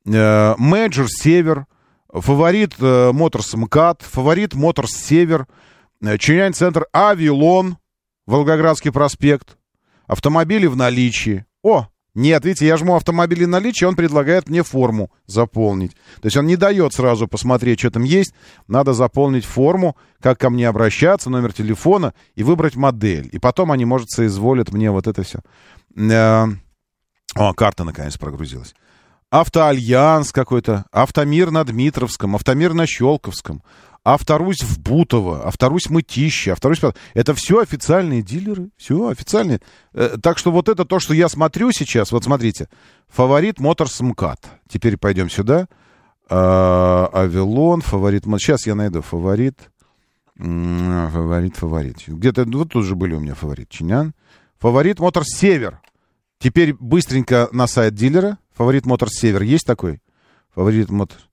Мейджор Север. Фаворит Моторс МКАД. Фаворит Моторс Север. Чинянь центр Авилон. Волгоградский проспект. Автомобили в наличии. О, нет, видите, я жму автомобили в наличии, он предлагает мне форму заполнить. То есть он не дает сразу посмотреть, что там есть. Надо заполнить форму, как ко мне обращаться, номер телефона и выбрать модель. И потом они, может, соизволят мне вот это все. О, карта наконец прогрузилась. Автоальянс какой-то. Автомир на Дмитровском. Автомир на Щелковском. Авторусь в Бутово, Авторусь Мытищи, Авторусь... Это все официальные дилеры, все официальные. Так что вот это то, что я смотрю сейчас. Вот смотрите, Фаворит Моторс МКАД. Теперь пойдем сюда. Авилон, Фаворит... Сейчас я найду Фаворит. Фаворит. Где-то вот тут же были у меня Фаворит Чинян. Фаворит Моторс Север. Теперь быстренько на сайт дилера. Фаворит Моторс Север. Есть такой? Фаворит Моторс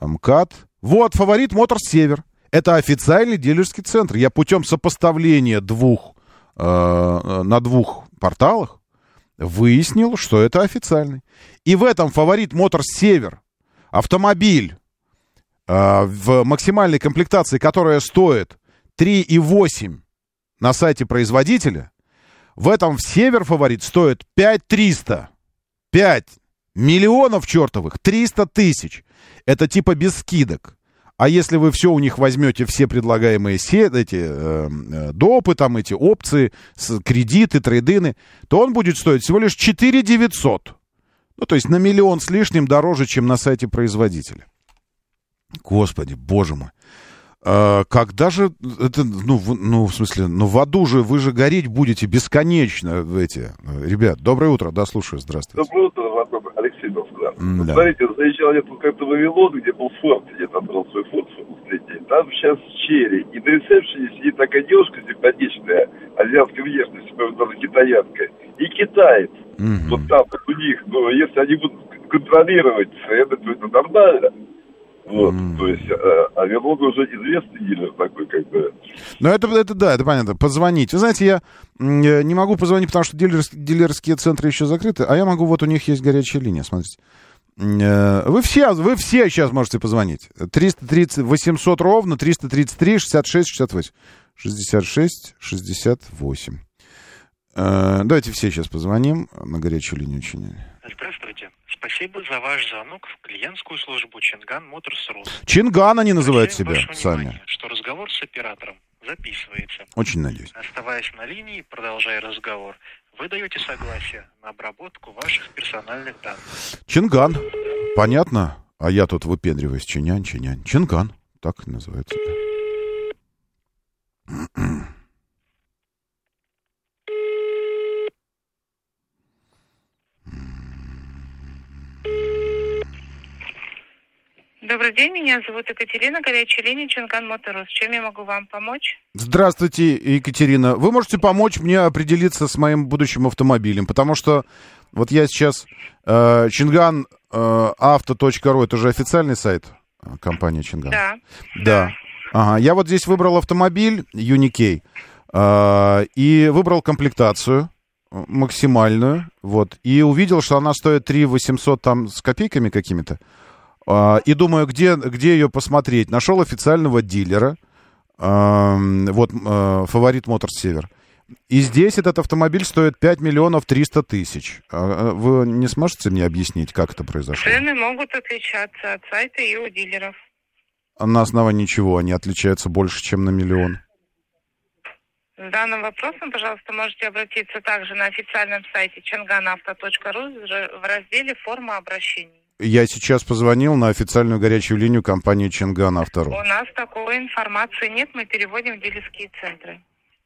МКАД. Вот, Фаворит Моторс Север. Это официальный дилерский центр. Я путем сопоставления на двух порталах выяснил, что это официальный. И в этом Фаворит Моторс Север автомобиль в максимальной комплектации, которая стоит 3,8 на сайте производителя, в этом в Север Фаворит стоит 5,300. 5 миллионов чертовых, 300 тысяч. Это типа без скидок. А если вы все у них возьмете, все предлагаемые допы, там эти опции, кредиты, трейдины, то он будет стоить всего лишь 4 900. Ну, то есть на миллион с лишним дороже, чем на сайте производителя. Господи, боже мой. Когда же... Это, в аду же вы же гореть будете бесконечно. Ребят, доброе утро. Да, слушаю, здравствуйте. Доброе утро. Алексей Довскран. Да. Смотрите, заезжал я тут как-то в Авилон, где был Форд, я там брал свой Форд, там сейчас черри. И на ресепшене сидит такая девушка симпатичная, азиатской внешности, даже китаянка, и китаец. Mm-hmm. Вот там, как у них, ну, если они будут контролировать, это нормально. Вот, mm-hmm. То есть Авилон уже известный дилер такой, как бы. Ну, это да, это понятно. Позвонить. Вы знаете, я не могу позвонить, потому что дилерские центры еще закрыты, а я могу, вот у них есть горячая линия, смотрите. Вы все сейчас можете позвонить. 330 800 ровно 333 66 68. 66 68. Давайте все сейчас позвоним на горячую линию Чиняни. Здравствуйте. Спасибо за ваш звонок в клиентскую службу Changan Motors.ru. Changan они называют себя сами. Что разговор с оператором записывается. Очень надеюсь. Оставаясь на линии, продолжая разговор, вы даете согласие на обработку ваших персональных данных. Changan. Понятно. А я тут выпендриваюсь. Чинян. Changan. Так называется. Добрый день, меня зовут Екатерина, горячая линия Changan Моторс. Чем я могу вам помочь? Здравствуйте, Екатерина. Вы можете помочь мне определиться с моим будущим автомобилем, потому что вот я сейчас Changan Auto.ru, это же официальный сайт компании Changan. Да. Ага. Я вот здесь выбрал автомобиль Uni-K и выбрал комплектацию максимальную, вот, и увидел, что она стоит 3800 там с копейками какими-то. И думаю, где ее посмотреть. Нашел официального дилера, вот, Фаворит Моторс Север. И здесь этот автомобиль стоит 5 миллионов 300 тысяч. Вы не сможете мне объяснить, как это произошло? Цены могут отличаться от сайта и у дилеров. На основании чего они отличаются больше, чем на миллион? С данным вопросом, пожалуйста, можете обратиться также на официальном сайте changanauto.ru в разделе «Форма обращений». Я сейчас позвонил на официальную горячую линию компании Changan Автору. У нас такой информации нет, мы переводим в дилерские центры.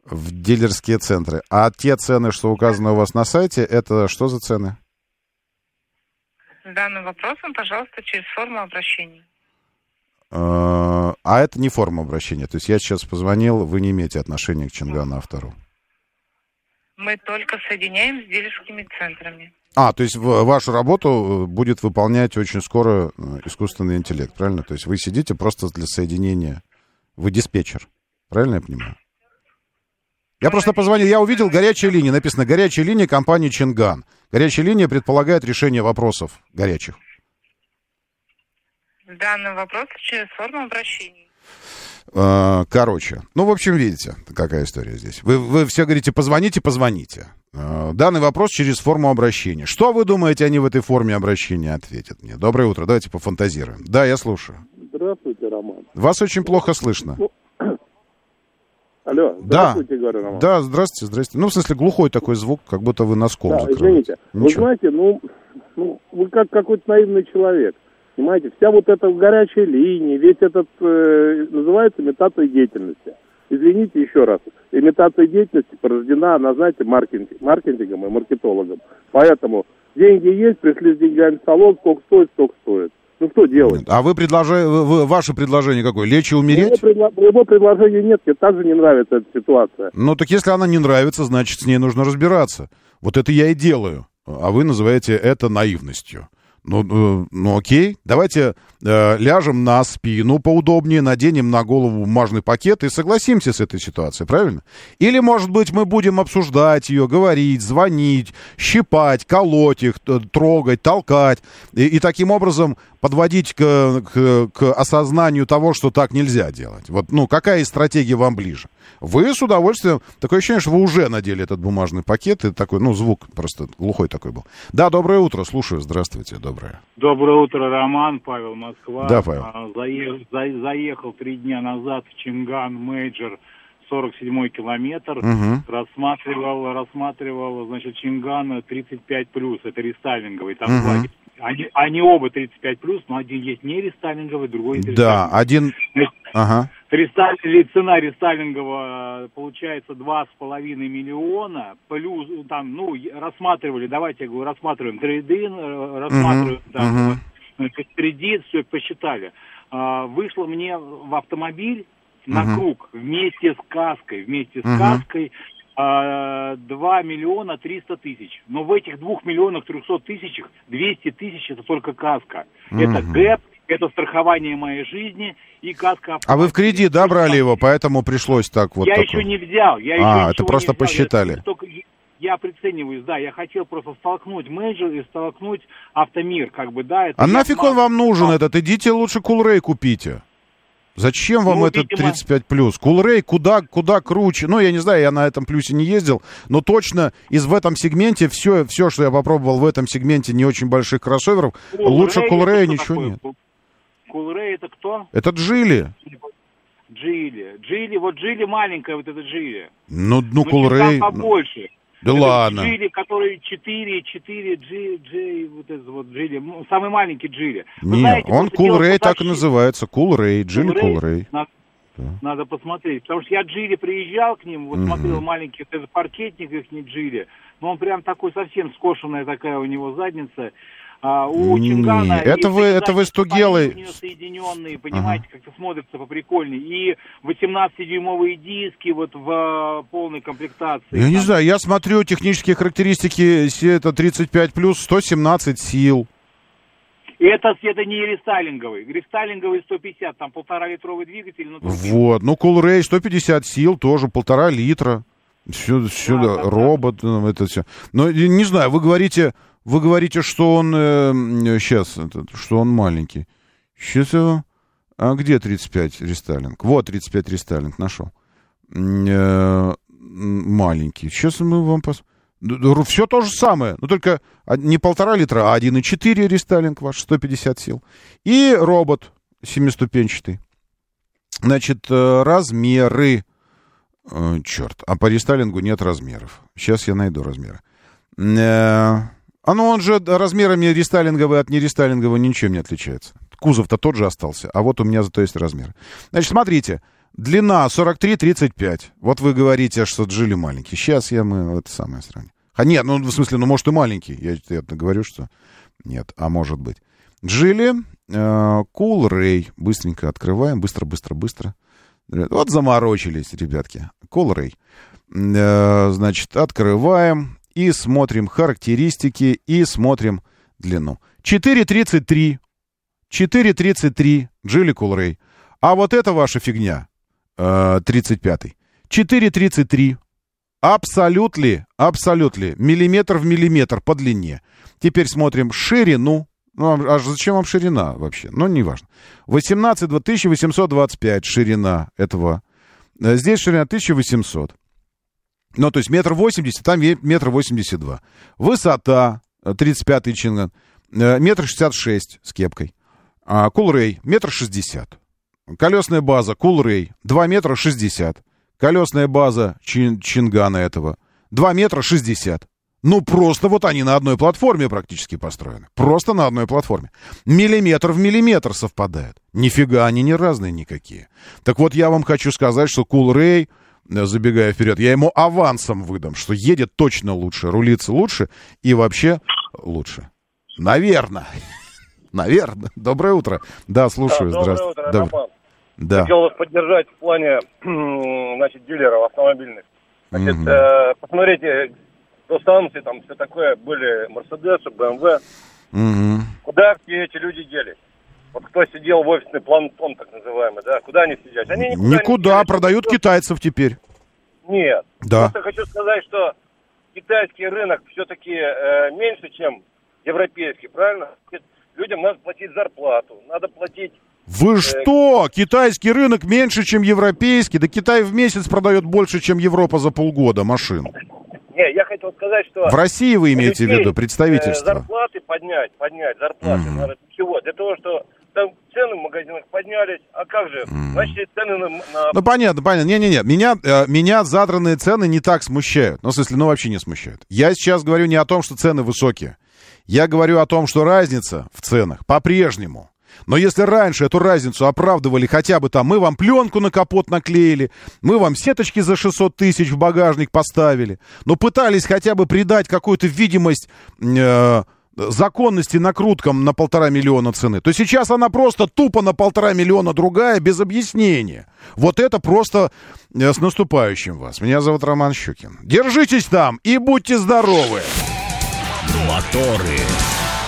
В дилерские центры. А те цены, что указаны у вас на сайте, это что за цены? С данным вопросом, пожалуйста, через форму обращения. А это не форма обращения. То есть я сейчас позвонил, вы не имеете отношения к Changan Автору. Мы только соединяем с дилерскими центрами. То есть вашу работу будет выполнять очень скоро искусственный интеллект, правильно? То есть вы сидите просто для соединения. Вы диспетчер, правильно я понимаю? Я просто позвонил, я увидел горячая линия, написано «Горячая линия компании Changan». Горячая линия предполагает решение вопросов горячих. Данный вопрос через форму обращения. Короче, в общем, видите, какая история здесь. Вы все говорите «позвоните». Данный вопрос через форму обращения. Что вы думаете, они в этой форме обращения ответят мне? Доброе утро, давайте пофантазируем. Да, я слушаю. Здравствуйте, Роман. Вас очень плохо слышно. Алло, здравствуйте, говорю, Роман. Да, здравствуйте. В смысле, глухой такой звук, как будто вы носком закрываете. Извините. Ничего. Вы знаете, вы как какой-то наивный человек. Понимаете, вся вот эта горячая линия, весь этот называется имитацией деятельности. Извините еще раз, имитация деятельности порождена, она, знаете, маркетингом и маркетологом. Поэтому деньги есть, пришли с деньгами в салон, сколько стоит, что делать? А вы ваше предложение какое? Лечь и умереть? Его предложения нет, мне также не нравится эта ситуация. Так если она не нравится, значит, с ней нужно разбираться. Вот это я и делаю. А вы называете это наивностью. Окей, давайте ляжем на спину поудобнее, наденем на голову бумажный пакет и согласимся с этой ситуацией, правильно? Или, может быть, мы будем обсуждать ее, говорить, звонить, щипать, колоть их, трогать, толкать и таким образом подводить к осознанию того, что так нельзя делать. Какая из стратегий вам ближе? Вы с удовольствием... Такое ощущение, что вы уже надели этот бумажный пакет, и такой, звук просто глухой такой был. Да, доброе утро, слушаю, здравствуйте, доброе. Доброе утро, Роман, Павел, Москва. Да, Павел. Заехал 3 дня назад в Changan Major, 47-й километр, угу. рассматривал, значит, Changan 35+, это рестайлинговый, там угу. флаги. Они оба 35+, но один есть не рестайлинговый, другой не рестайлинговый. Да, один... Ага. Цена рестайлингового получается 2,5 миллиона, плюс рассматривали, давайте я говорю, рассматриваем трейдин, рассматриваем впереди все посчитали. Вышло мне в автомобиль на круг вместе с каской, 2 300 000. Но в этих 2 300 000 200 000 это только каска. Это гэп, это страхование моей жизни и каска. А вы в кредит, да, брали его, поэтому пришлось так вот. Я такой. Еще не взял. Я еще это просто посчитали. Я прицениваюсь, да, я хотел просто столкнуть менеджер и столкнуть Автомир, как бы, да. Это нафиг он вам нужен этот? Идите лучше Coolray купите. Зачем вам этот 35+? Coolray куда круче? Ну, я не знаю, я на этом плюсе не ездил, но точно в этом сегменте все, что я попробовал в этом сегменте не очень больших кроссоверов, лучше Coolray ничего нет. Coolray это кто? Это Geely. Geely маленькая, вот это Geely. Ну, Coolray... побольше. Да ладно. Geely, который 4, G, вот этот вот Geely, ну, самый маленький Geely. Нет, он Coolray так и называется, Coolray, Geely Coolray. Надо посмотреть, потому что я Geely приезжал к ним, вот смотрел маленький вот этот паркетник их, не Geely, но он прям такой совсем скошенная такая у него задница. У Чангана... Это вы стугелый... соединенные, понимаете, как-то смотрится поприкольнее. И 18-дюймовые диски вот в полной комплектации. Я не знаю, я смотрю технические характеристики, это 35+, 117 сил. Это не рестайлинговый. Рестайлинговый 150, там 1,5-литровый двигатель. Но... Вот, ну Coolray 150 сил, тоже 1,5 литра. Сюда робот, это все. Но не знаю, вы говорите, что он что он маленький. Сейчас его... А где 35 рестайлинг? Вот 35 рестайлинг нашел. Маленький. Сейчас мы вам посмотрим. Все то же самое, но только не 1,5 литра, а 1,4 рестайлинг ваш, 150 сил. И робот 7-ступенчатый. Значит, размеры. Черт, а по рестайлингу нет размеров. Сейчас я найду размеры. Он же размерами рестайлинговый от нерестайлингового ничем не отличается. Кузов-то тот же остался, а вот у меня зато есть размер. Значит, смотрите, длина 43-35. Вот вы говорите, что Geely маленький. Сейчас мы это самое сравним. Нет, в смысле, может и маленький. Я говорю, что нет, а может быть. Geely, Coolray. Быстренько открываем, быстро. Вот заморочились, ребятки. Coolray. Значит, открываем. И смотрим характеристики, и смотрим длину. 4,33. 4,33 Geely Coolray. А вот это ваша фигня, 35-й. 4,33. Абсолютно. Миллиметр в миллиметр по длине. Теперь смотрим ширину. А зачем вам ширина вообще? Неважно. 1825 ширина этого. Здесь ширина 1800. То есть 1,80 м, там 1,82 м. Высота, 35-й Чанган, 1,66 м с кепкой. Coolray, 1,60 м. Колесная база Coolray, 2,60 м. Колесная база Чангана этого, 2,60 м. Просто они на одной платформе практически построены. Просто на одной платформе. Миллиметр в миллиметр совпадают. Нифига они не разные никакие. Так вот, я вам хочу сказать, что Coolray... забегая вперед, я ему авансом выдам, что едет точно лучше, рулится лучше и вообще лучше. Наверное. Доброе утро. Да, слушаю. Здравствуйте. Доброе утро, Роман. Да. Хотел вас поддержать в плане, дилеров автомобильных. Значит, посмотрите, до станции там все такое, были Мерседесы, БМВ. Куда все эти люди делись? Вот кто сидел в офисный планктон, так называемый, да? Куда они сидят? Они никуда, продают китайцев теперь. Нет. Да. Просто хочу сказать, что китайский рынок все-таки меньше, чем европейский, правильно? Людям надо платить зарплату, надо платить... Вы что? Китайский рынок меньше, чем европейский? Да Китай в месяц продает больше, чем Европа за полгода машин. Не, я хотел сказать, что... В России вы имеете в виду представительство? Зарплаты поднять зарплаты. Надо всего. Для того, что... Там цены в магазинах поднялись, а как же? Значит, цены на... Понятно. Не-не-не, меня задранные цены не так смущают. В смысле, вообще не смущают. Я сейчас говорю не о том, что цены высокие. Я говорю о том, что разница в ценах по-прежнему. Но если раньше эту разницу оправдывали хотя бы мы вам пленку на капот наклеили, мы вам сеточки за 600 000 в багажник поставили, но пытались хотя бы придать какую-то видимость... законности накруткам на 1,5 миллиона цены, то сейчас она просто тупо на 1,5 миллиона другая, без объяснения. Вот это просто с наступающим вас. Меня зовут Роман Щукин. Держитесь там и будьте здоровы. Моторы.